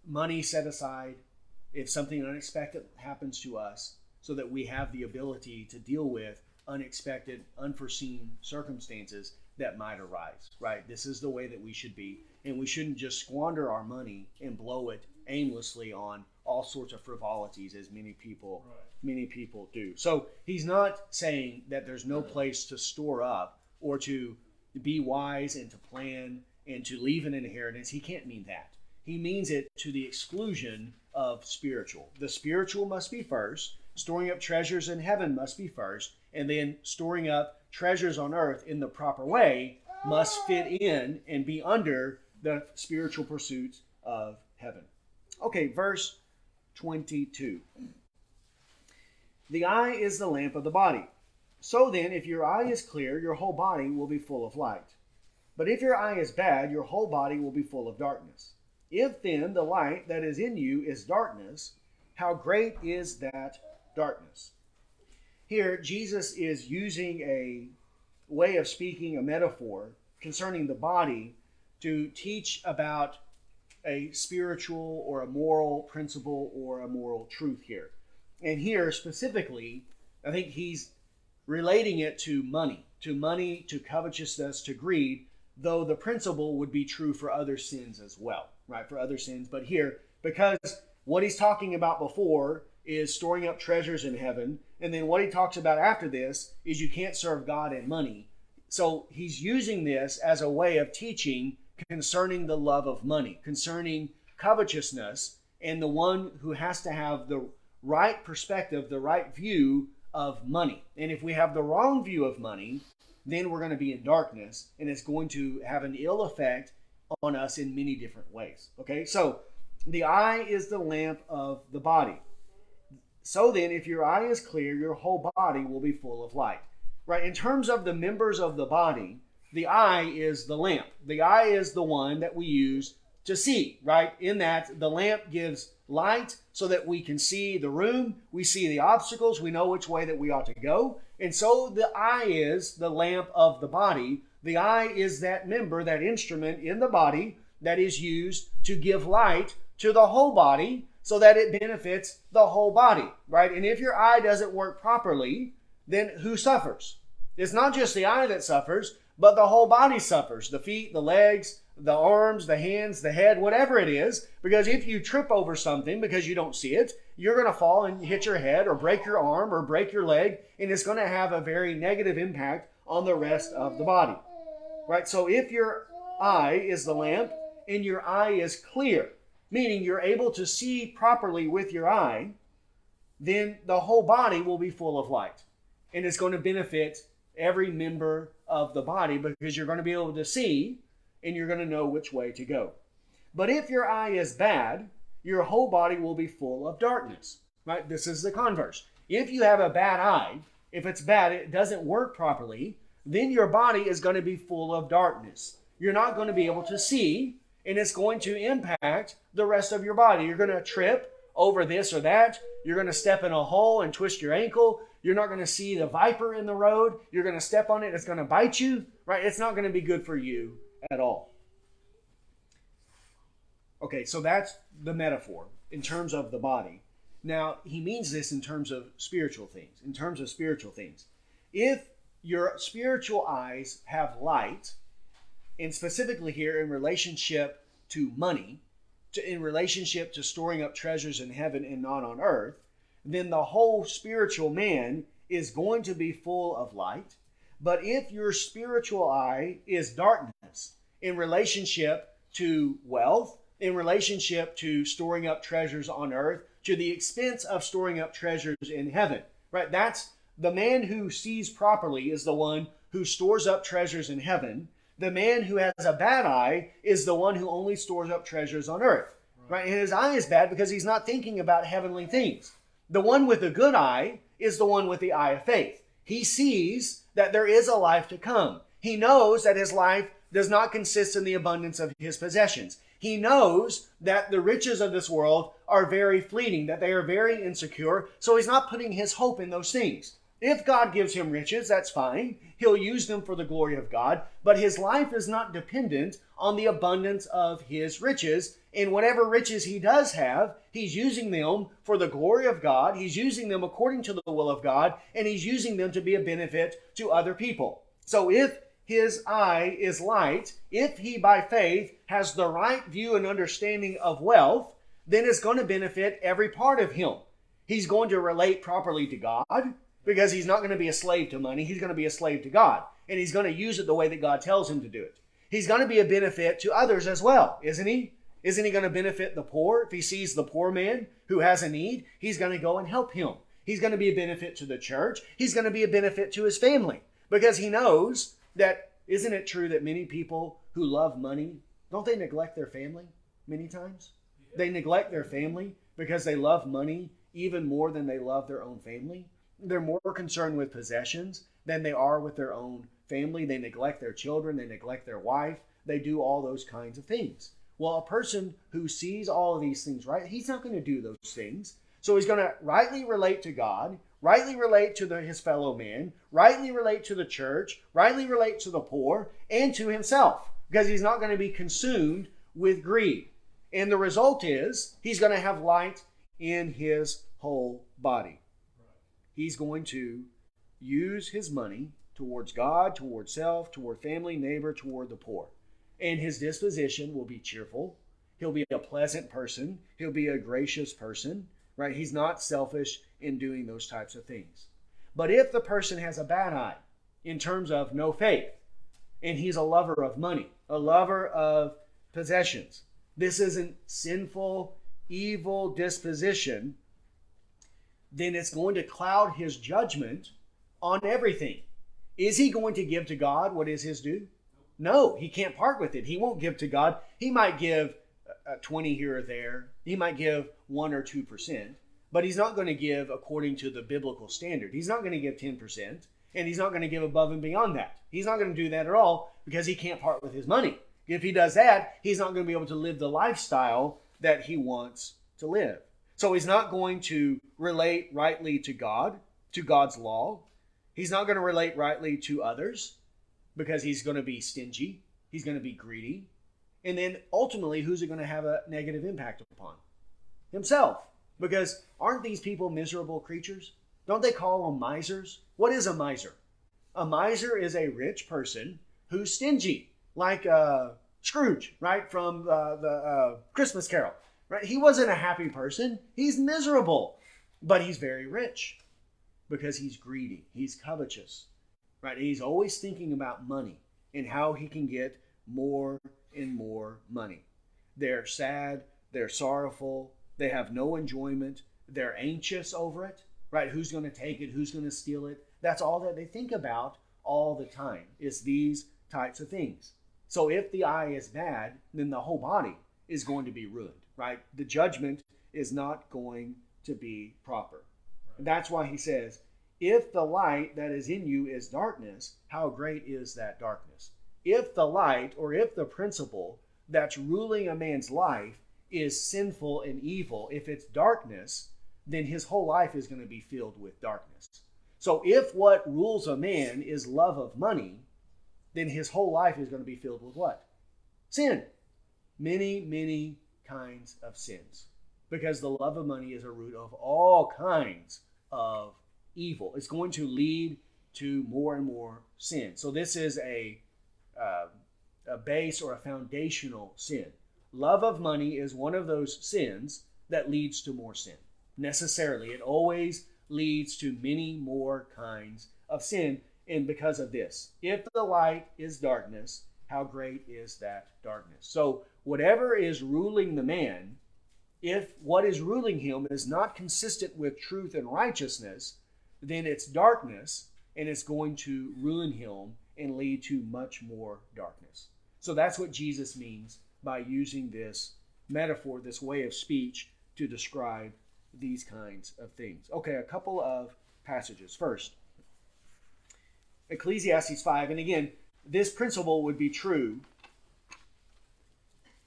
money set aside if something unexpected happens to us, so that we have the ability to deal with unexpected, unforeseen circumstances that might arise, right? This is the way that we should be, and we shouldn't just squander our money and blow it aimlessly on all sorts of frivolities, as many people do. So he's not saying that there's no place to store up or to be wise and to plan and to leave an inheritance. He can't mean that. He means it to the exclusion of spiritual. The spiritual must be first. Storing up treasures in heaven must be first, and then storing up treasures on earth in the proper way must fit in and be under the spiritual pursuits of heaven. Okay, verse 22. The eye is the lamp of the body. So then, if your eye is clear, your whole body will be full of light. But if your eye is bad, your whole body will be full of darkness. If then the light that is in you is darkness, how great is that darkness? Here, Jesus is using a way of speaking, a metaphor concerning the body, to teach about a spiritual or a moral principle or a moral truth here. And here specifically, I think he's relating it to money, to covetousness, to greed, though the principle would be true for other sins as well, right? For other sins. But here, because what he's talking about before is storing up treasures in heaven, and then what he talks about after this is you can't serve God and money. So he's using this as a way of teaching concerning the love of money, concerning covetousness, and the one who has to have the right perspective, the right view of money. And if we have the wrong view of money, then we're going to be in darkness, and it's going to have an ill effect on us in many different ways. Okay, so the eye is the lamp of the body. So then, if your eye is clear, your whole body will be full of light. Right? In terms of the members of the body, the eye is the lamp. The eye is the one that we use to see, right? In that, the lamp gives light so that we can see the room, we see the obstacles, we know which way that we ought to go. And so the eye is the lamp of the body. The eye is that member, that instrument in the body that is used to give light to the whole body so that it benefits the whole body, right? And if your eye doesn't work properly, then who suffers? It's not just the eye that suffers, but the whole body suffers. The feet, the legs, the arms, the hands, the head, whatever it is. Because if you trip over something because you don't see it, you're going to fall and hit your head or break your arm or break your leg. And it's going to have a very negative impact on the rest of the body, right? So if your eye is the lamp and your eye is clear, meaning you're able to see properly with your eye, then the whole body will be full of light. And it's going to benefit every member of the body because you're going to be able to see and you're going to know which way to go. But if your eye is bad, your whole body will be full of darkness, right? This is the converse. If you have a bad eye, if it's bad, it doesn't work properly, then your body is going to be full of darkness. You're not going to be able to see, and it's going to impact the rest of your body. You're going to trip over this or that. You're going to step in a hole and twist your ankle. You're not going to see the viper in the road. You're going to step on it. It's going to bite you, right? It's not going to be good for you at all. Okay, so that's the metaphor in terms of the body. Now, he means this in terms of spiritual things, If your spiritual eyes have light, and specifically here in relationship to money, in relationship to storing up treasures in heaven and not on earth, then the whole spiritual man is going to be full of light. But if your spiritual eye is darkness in relationship to wealth, in relationship to storing up treasures on earth, to the expense of storing up treasures in heaven, right? That's the man who sees properly is the one who stores up treasures in heaven. The man who has a bad eye is the one who only stores up treasures on earth, right? And his eye is bad because he's not thinking about heavenly things. The one with a good eye is the one with the eye of faith. He sees that there is a life to come. He knows that his life does not consist in the abundance of his possessions. He knows that the riches of this world are very fleeting, that they are very insecure, so he's not putting his hope in those things. If God gives him riches, that's fine. He'll use them for the glory of God, but his life is not dependent on the abundance of his riches, and whatever riches he does have, he's using them for the glory of God, he's using them according to the will of God, and he's using them to be a benefit to other people. So if his eye is light, if he by faith has the right view and understanding of wealth, then it's going to benefit every part of him. He's going to relate properly to God because he's not going to be a slave to money. He's going to be a slave to God, and he's going to use it the way that God tells him to do it. He's going to be a benefit to others as well, isn't he? Isn't he going to benefit the poor? If he sees the poor man who has a need, he's going to go and help him. He's going to be a benefit to the church. He's going to be a benefit to his family because he knows that, isn't it true that many people who love money, don't they neglect their family many times? Yeah. They neglect their family because they love money even more than they love their own family. They're more concerned with possessions than they are with their own family. They neglect their children. They neglect their wife. They do all those kinds of things. Well, a person who sees all of these things, right, he's not going to do those things. So he's going to rightly relate to God, rightly relate to his fellow man, rightly relate to the church, rightly relate to the poor, and to himself, because he's not going to be consumed with greed. And the result is he's going to have light in his whole body. He's going to use his money towards God, towards self, toward family, neighbor, toward the poor. And his disposition will be cheerful. He'll be a pleasant person. He'll be a gracious person, right? He's not selfish in doing those types of things. But if the person has a bad eye in terms of no faith, and he's a lover of money, a lover of possessions, this is a sinful, evil disposition, then it's going to cloud his judgment on everything. Is he going to give to God what is his due? No, he can't part with it. He won't give to God. He might give 20 here or there. He might give 1 or 2%. But he's not going to give according to the biblical standard. He's not going to give 10%, and he's not going to give above and beyond that. He's not going to do that at all because he can't part with his money. If he does that, he's not going to be able to live the lifestyle that he wants to live. So he's not going to relate rightly to God, to God's law. He's not going to relate rightly to others because he's going to be stingy. He's going to be greedy. And then ultimately, who's it going to have a negative impact upon? Himself. Because aren't these people miserable creatures? Don't they call them misers? What is a miser? A miser is a rich person who's stingy, like Scrooge, right, from the Christmas Carol. Right? He wasn't a happy person. He's miserable, but he's very rich because he's greedy. He's covetous, right? He's always thinking about money and how he can get more and more money. They're sad. They're sorrowful. They have no enjoyment. They're anxious over it, right? Who's going to take it? Who's going to steal it? That's all that they think about all the time. It's these types of things. So if the eye is bad, then the whole body is going to be ruined, right? The judgment is not going to be proper. Right. And that's why he says, if the light that is in you is darkness, how great is that darkness? If the light, or if the principle that's ruling a man's life is sinful and evil, if it's darkness, then his whole life is going to be filled with darkness. So if what rules a man is love of money, then his whole life is going to be filled with what? Sin. Many, many kinds of sins. Because the love of money is a root of all kinds of evil. It's going to lead to more and more sin. So this is a base or a foundational sin. Love of money is one of those sins that leads to more sin. Necessarily, it always leads to many more kinds of sin. And because of this, if the light is darkness, how great is that darkness? So whatever is ruling the man, if what is ruling him is not consistent with truth and righteousness, then it's darkness, and it's going to ruin him and lead to much more darkness. So that's what Jesus means by using this metaphor, this way of speech, to describe these kinds of things. Okay, a couple of passages. First, Ecclesiastes 5, and again, this principle would be true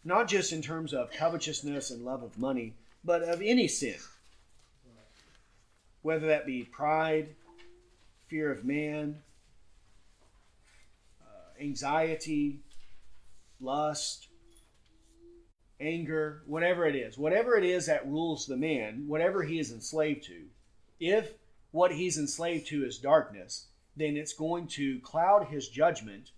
not just in terms of covetousness and love of money, but of any sin, whether that be pride, fear of man, anxiety, lust, anger, whatever it is that rules the man, whatever he is enslaved to. If what he's enslaved to is darkness, then it's going to cloud his judgment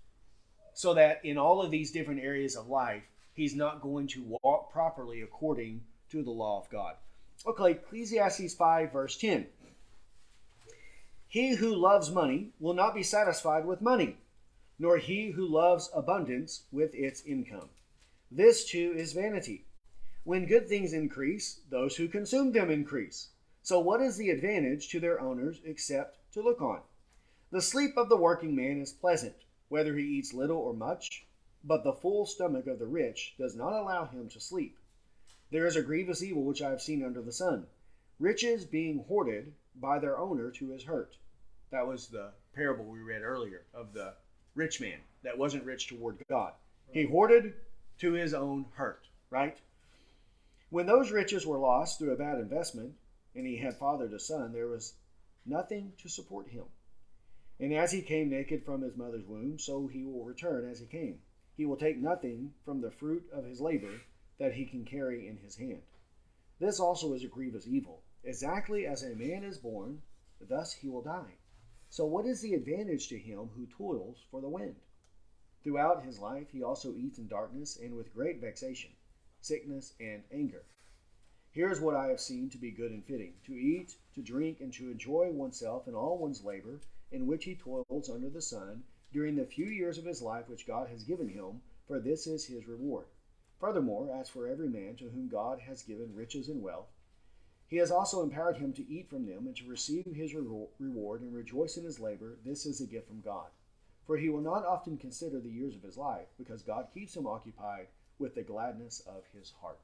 so that in all of these different areas of life, he's not going to walk properly according to the law of God. Okay, Ecclesiastes 5, verse 10. He who loves money will not be satisfied with money, nor he who loves abundance with its income. This too is vanity. When good things increase, those who consume them increase. So what is the advantage to their owners except to look on? The sleep of the working man is pleasant, whether he eats little or much, but the full stomach of the rich does not allow him to sleep. There is a grievous evil which I have seen under the sun, riches being hoarded by their owner to his hurt. That was the parable we read earlier of the rich man that wasn't rich toward God. He hoarded to his own hurt, right? When those riches were lost through a bad investment, and he had fathered a son, there was nothing to support him. And as he came naked from his mother's womb, so he will return as he came. He will take nothing from the fruit of his labor that he can carry in his hand. This also is a grievous evil. Exactly as a man is born, thus he will die. So what is the advantage to him who toils for the wind? Throughout his life he also eats in darkness and with great vexation, sickness and anger. Here is what I have seen to be good and fitting, to eat, to drink, and to enjoy oneself in all one's labor, in which he toils under the sun during the few years of his life which God has given him, for this is his reward. Furthermore, as for every man to whom God has given riches and wealth, he has also empowered him to eat from them and to receive his reward and rejoice in his labor. This is a gift from God. For he will not often consider the years of his life, because God keeps him occupied with the gladness of his heart.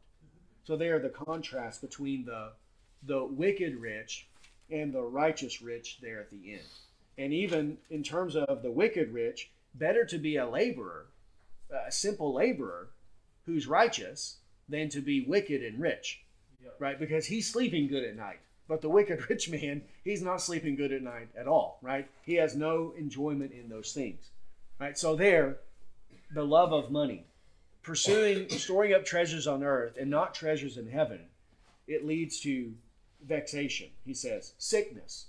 So there, the contrast between the wicked rich and the righteous rich there at the end. And even in terms of the wicked rich, better to be a laborer, a simple laborer who's righteous, than to be wicked and rich, right? Because he's sleeping good at night. But the wicked rich man, he's not sleeping good at night at all, right? He has no enjoyment in those things, right? So there, the love of money, pursuing, storing up treasures on earth and not treasures in heaven, it leads to vexation, he says, sickness,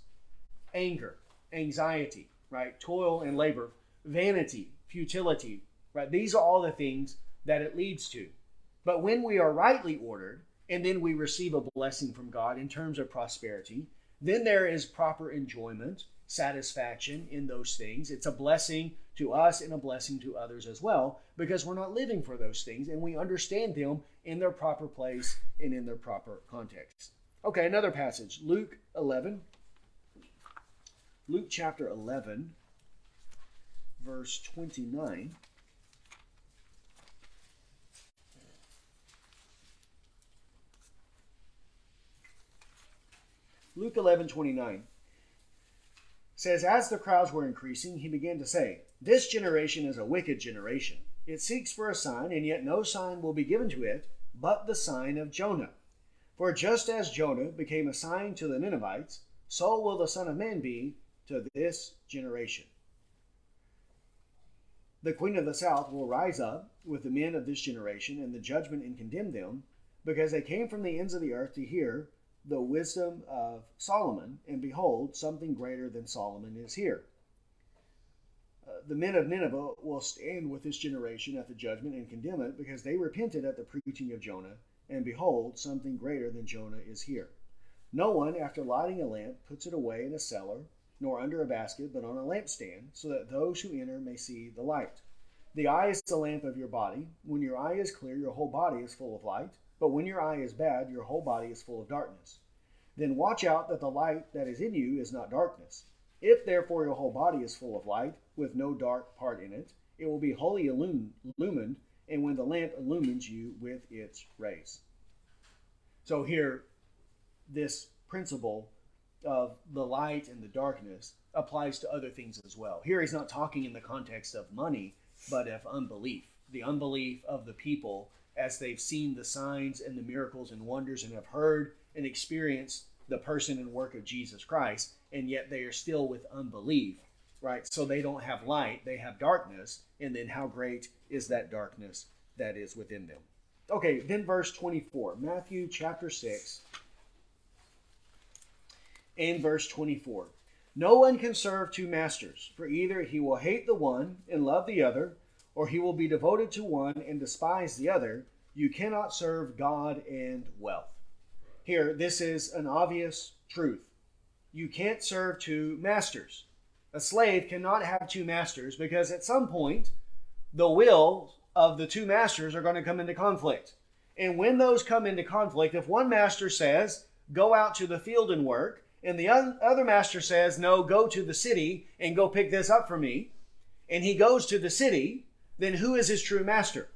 anger, anxiety, right? Toil and labor, vanity, futility, right? These are all the things that it leads to. But when we are rightly ordered, and then we receive a blessing from God in terms of prosperity, then there is proper enjoyment, satisfaction in those things. It's a blessing to us and a blessing to others as well, because we're not living for those things and we understand them in their proper place and in their proper context. Okay, another passage, Luke chapter 11, verse 29. Luke 11:29 says, "As the crowds were increasing, he began to say, 'This generation is a wicked generation. It seeks for a sign, and yet no sign will be given to it but the sign of Jonah. For just as Jonah became a sign to the Ninevites, so will the Son of Man be to this generation. The Queen of the South will rise up with the men of this generation in the judgment and condemn them, because they came from the ends of the earth to hear the wisdom of Solomon, and behold, something greater than Solomon is here.' The men of Nineveh will stand with this generation at the judgment and condemn it, because they repented at the preaching of Jonah, and behold, something greater than Jonah is here. No one, after lighting a lamp, puts it away in a cellar, nor under a basket, but on a lampstand, so that those who enter may see the light. The eye is the lamp of your body. When your eye is clear, your whole body is full of light, but when your eye is bad, your whole body is full of darkness. Then watch out that the light that is in you is not darkness. If therefore your whole body is full of light, with no dark part in it, it will be wholly illumined, and when the lamp illumines you with its rays." So here, this principle of the light and the darkness applies to other things as well. Here he's not talking in the context of money, but of unbelief. The unbelief of the people as they've seen the signs and the miracles and wonders and have heard and experienced the person and work of Jesus Christ, and yet they are still with unbelief, right? So they don't have light, they have darkness, and then how great is that darkness that is within them? Okay, then verse 24, Matthew chapter 6, and verse 24. "No one can serve two masters, for either he will hate the one and love the other, or he will be devoted to one and despise the other. You cannot serve God and wealth." Here, this is an obvious truth. You can't serve two masters. A slave cannot have two masters, because at some point, the will of the two masters are going to come into conflict. And when those come into conflict, if one master says, "Go out to the field and work," and the other master says, "No, go to the city and go pick this up for me," and he goes to the city, then who is his true master?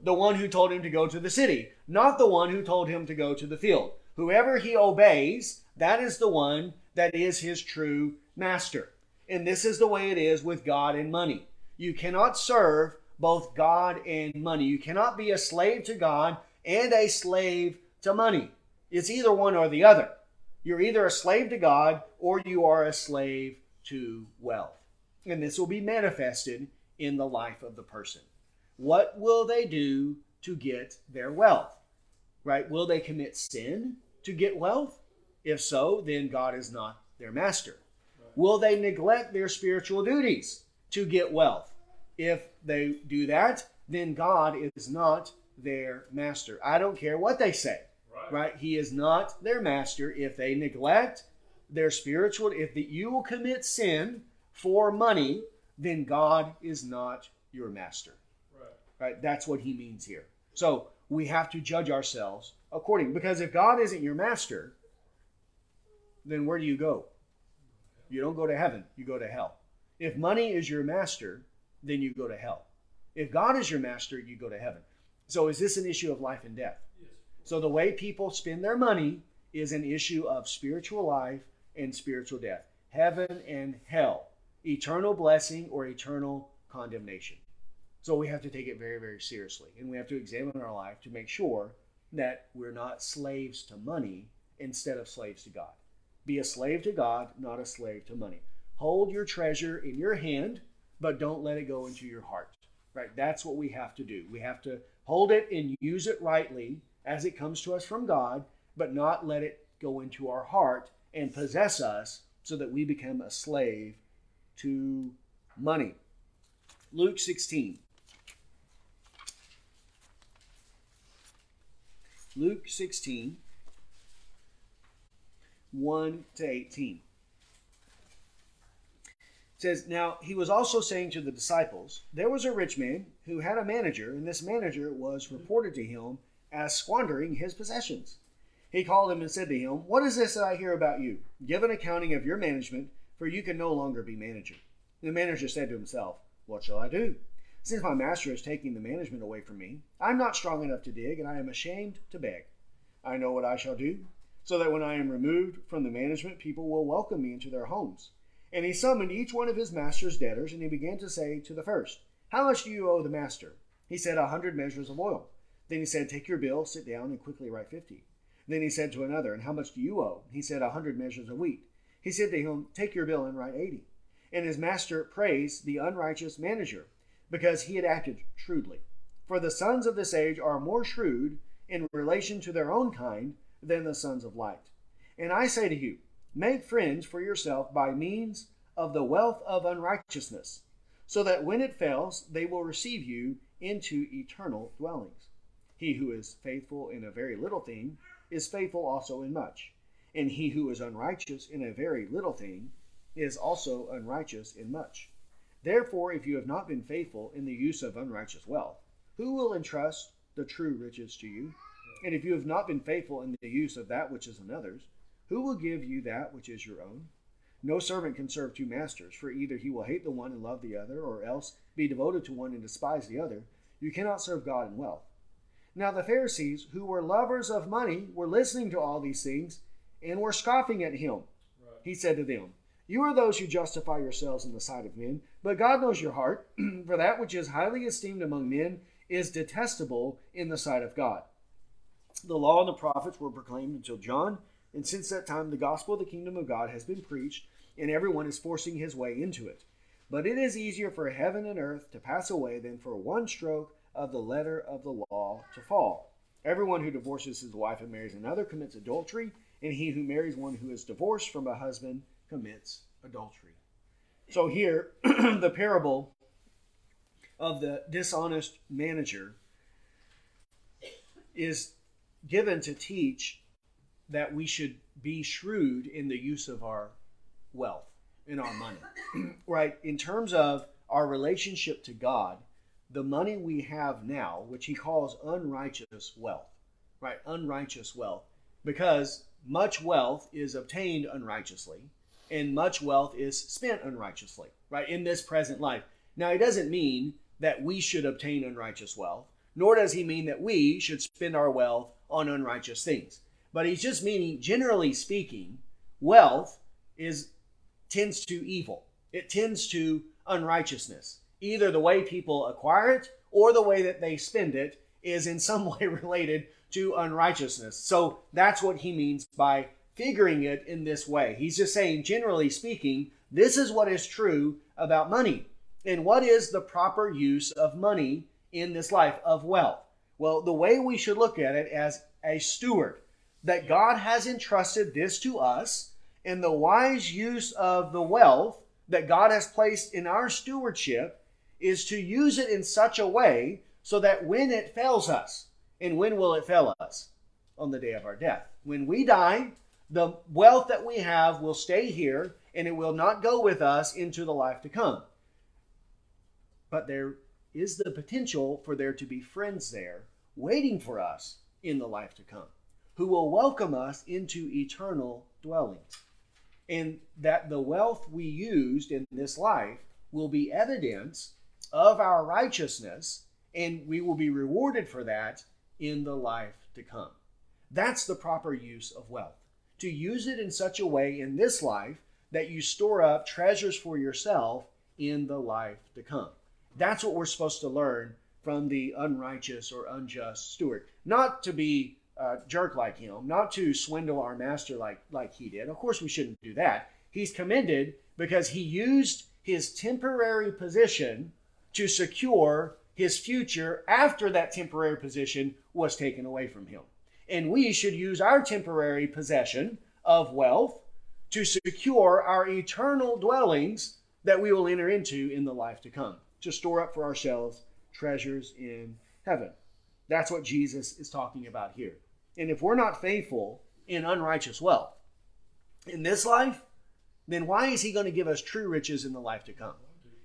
The one who told him to go to the city, not the one who told him to go to the field. Whoever he obeys, that is the one that is his true master. And this is the way it is with God and money. You cannot serve both God and money. You cannot be a slave to God and a slave to money. It's either one or the other. You're either a slave to God or you are a slave to wealth. And this will be manifested in the life of the person. What will they do to get their wealth? Right? Will they commit sin to get wealth? If so, then God is not their master. Right. Will they neglect their spiritual duties to get wealth? If they do that, then God is not their master. I don't care what they say. Right? He is not their master. If they neglect their spiritual, you will commit sin for money, then God is not your master. Right? Right? That's what he means here. So we have to judge ourselves according, because if God isn't your master, then where do you go? You don't go to heaven. You go to hell. If money is your master, then you go to hell. If God is your master, you go to heaven. So is this an issue of life and death? So the way people spend their money is an issue of spiritual life and spiritual death. Heaven and hell. Eternal blessing or eternal condemnation. So we have to take it very, very seriously. And we have to examine our life to make sure that we're not slaves to money instead of slaves to God. Be a slave to God, not a slave to money. Hold your treasure in your hand, but don't let it go into your heart. Right? That's what we have to do. We have to hold it and use it rightly as it comes to us from God, but not let it go into our heart and possess us so that we become a slave to money. Luke 16. Luke 16, 1 to 18. It says, "Now he was also saying to the disciples, there was a rich man who had a manager, and this manager was reported to him as squandering his possessions. He called him and said to him, 'What is this that I hear about you? Give an accounting of your management, for you can no longer be manager.' The manager said to himself, 'What shall I do? Since my master is taking the management away from me, I'm not strong enough to dig, and I am ashamed to beg. I know what I shall do, so that when I am removed from the management, people will welcome me into their homes. And he summoned each one of his master's debtors, and he began to say to the first, How much do you owe the master? He said, 100 measures of oil. Then he said, Take your bill, sit down, and quickly write 50. Then he said to another, And how much do you owe? He said, 100 measures of wheat. He said to him, Take your bill and write 80. And his master praised the unrighteous manager, because he had acted shrewdly. For the sons of this age are more shrewd in relation to their own kind than the sons of light. And I say to you, make friends for yourself by means of the wealth of unrighteousness, so that when it fails, they will receive you into eternal dwellings. He who is faithful in a very little thing is faithful also in much, and he who is unrighteous in a very little thing is also unrighteous in much. Therefore, if you have not been faithful in the use of unrighteous wealth, who will entrust the true riches to you? And if you have not been faithful in the use of that which is another's, who will give you that which is your own? No servant can serve two masters, for either he will hate the one and love the other, or else be devoted to one and despise the other. You cannot serve God and wealth. Now the Pharisees, who were lovers of money, were listening to all these things and were scoffing at him. Right. He said to them, You are those who justify yourselves in the sight of men, but God knows your heart, for that which is highly esteemed among men is detestable in the sight of God. The law and the prophets were proclaimed until John, and since that time the gospel of the kingdom of God has been preached, and everyone is forcing his way into it. But it is easier for heaven and earth to pass away than for one stroke of the letter of the law to fall. Everyone who divorces his wife and marries another commits adultery, and he who marries one who is divorced from a husband commits adultery. So here, the parable of the dishonest manager is given to teach that we should be shrewd in the use of our wealth and our money, right? In terms of our relationship to God, the money we have now, which he calls unrighteous wealth, right? Unrighteous wealth, because much wealth is obtained unrighteously, and much wealth is spent unrighteously, right, in this present life. Now, he doesn't mean that we should obtain unrighteous wealth, nor does he mean that we should spend our wealth on unrighteous things. But he's just meaning, generally speaking, wealth tends to evil. It tends to unrighteousness. Either the way people acquire it or the way that they spend it is in some way related to unrighteousness. So that's what he means by figuring it in this way. He's just saying, generally speaking, this is what is true about money. And what is the proper use of money in this life of wealth? Well, the way we should look at it as a steward, that God has entrusted this to us, and the wise use of the wealth that God has placed in our stewardship is to use it in such a way so that when it fails us, and when will it fail us? On the day of our death. When we die, the wealth that we have will stay here, and it will not go with us into the life to come. But there is the potential for there to be friends there waiting for us in the life to come, who will welcome us into eternal dwellings. And that the wealth we used in this life will be evidence of our righteousness, and we will be rewarded for that in the life to come. That's the proper use of wealth. To use it in such a way in this life that you store up treasures for yourself in the life to come. That's what we're supposed to learn from the unrighteous or unjust steward. Not to be a jerk like him, not to swindle our master like he did. Of course we shouldn't do that. He's commended because he used his temporary position to secure his future after that temporary position was taken away from him. And we should use our temporary possession of wealth to secure our eternal dwellings that we will enter into in the life to come, to store up for ourselves treasures in heaven. That's what Jesus is talking about here. And if we're not faithful in unrighteous wealth in this life, then why is he going to give us true riches in the life to come?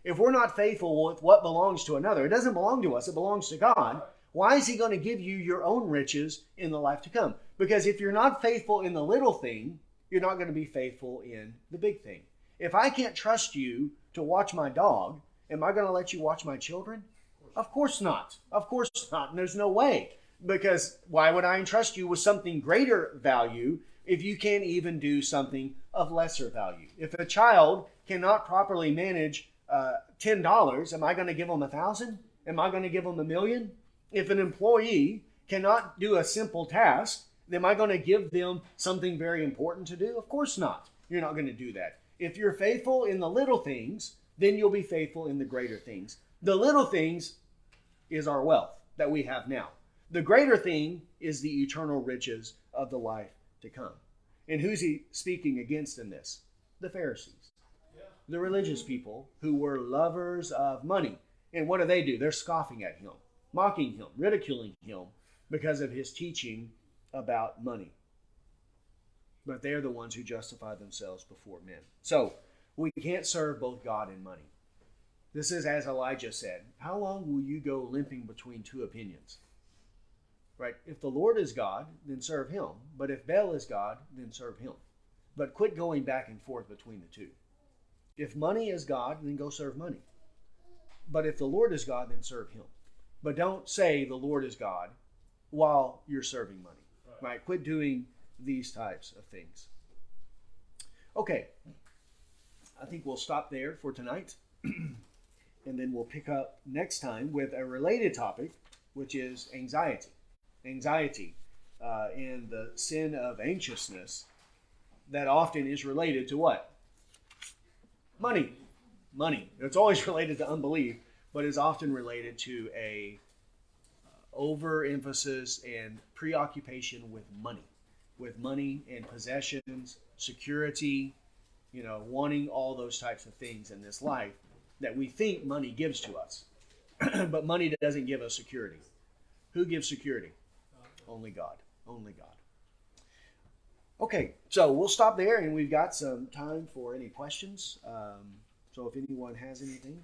If we're not faithful with what belongs to another, it doesn't belong to us, it belongs to God. Why is he going to give you your own riches in the life to come? Because if you're not faithful in the little thing, you're not going to be faithful in the big thing. If I can't trust you to watch my dog, am I going to let you watch my children? Of course not. Of course not. And there's no way. Because why would I entrust you with something greater value if you can't even do something of lesser value. If a child cannot properly manage $10, am I going to give them $1,000? Am I going to give them $1,000,000? If an employee cannot do a simple task, am I going to give them something very important to do? Of course not. You're not going to do that. If you're faithful in the little things, then you'll be faithful in the greater things. The little things is our wealth that we have now. The greater thing is the eternal riches of the life to come. And who's he speaking against in this? The Pharisees. Yeah. The religious people who were lovers of money. And what do? They're scoffing at him, mocking him, ridiculing him because of his teaching about money. But they're the ones who justify themselves before men. So we can't serve both God and money. This is as Elijah said, how long will you go limping between two opinions? Right? If the Lord is God, then serve him. But if Baal is God, then serve him. But quit going back and forth between the two. If money is God, then go serve money. But if the Lord is God, then serve him. But don't say the Lord is God while you're serving money. Right? Quit doing these types of things. Okay. I think we'll stop there for tonight. And then we'll pick up next time with a related topic, which is anxiety. Anxiety and the sin of anxiousness that often is related to what? Money. It's always related to unbelief, but is often related to a overemphasis and preoccupation with money and possessions, security, wanting all those types of things in this life that we think money gives to us. But money doesn't give us security. Who gives security? Only God. Only God. Okay, so we'll stop there, and we've got some time for any questions. So if anyone has anything.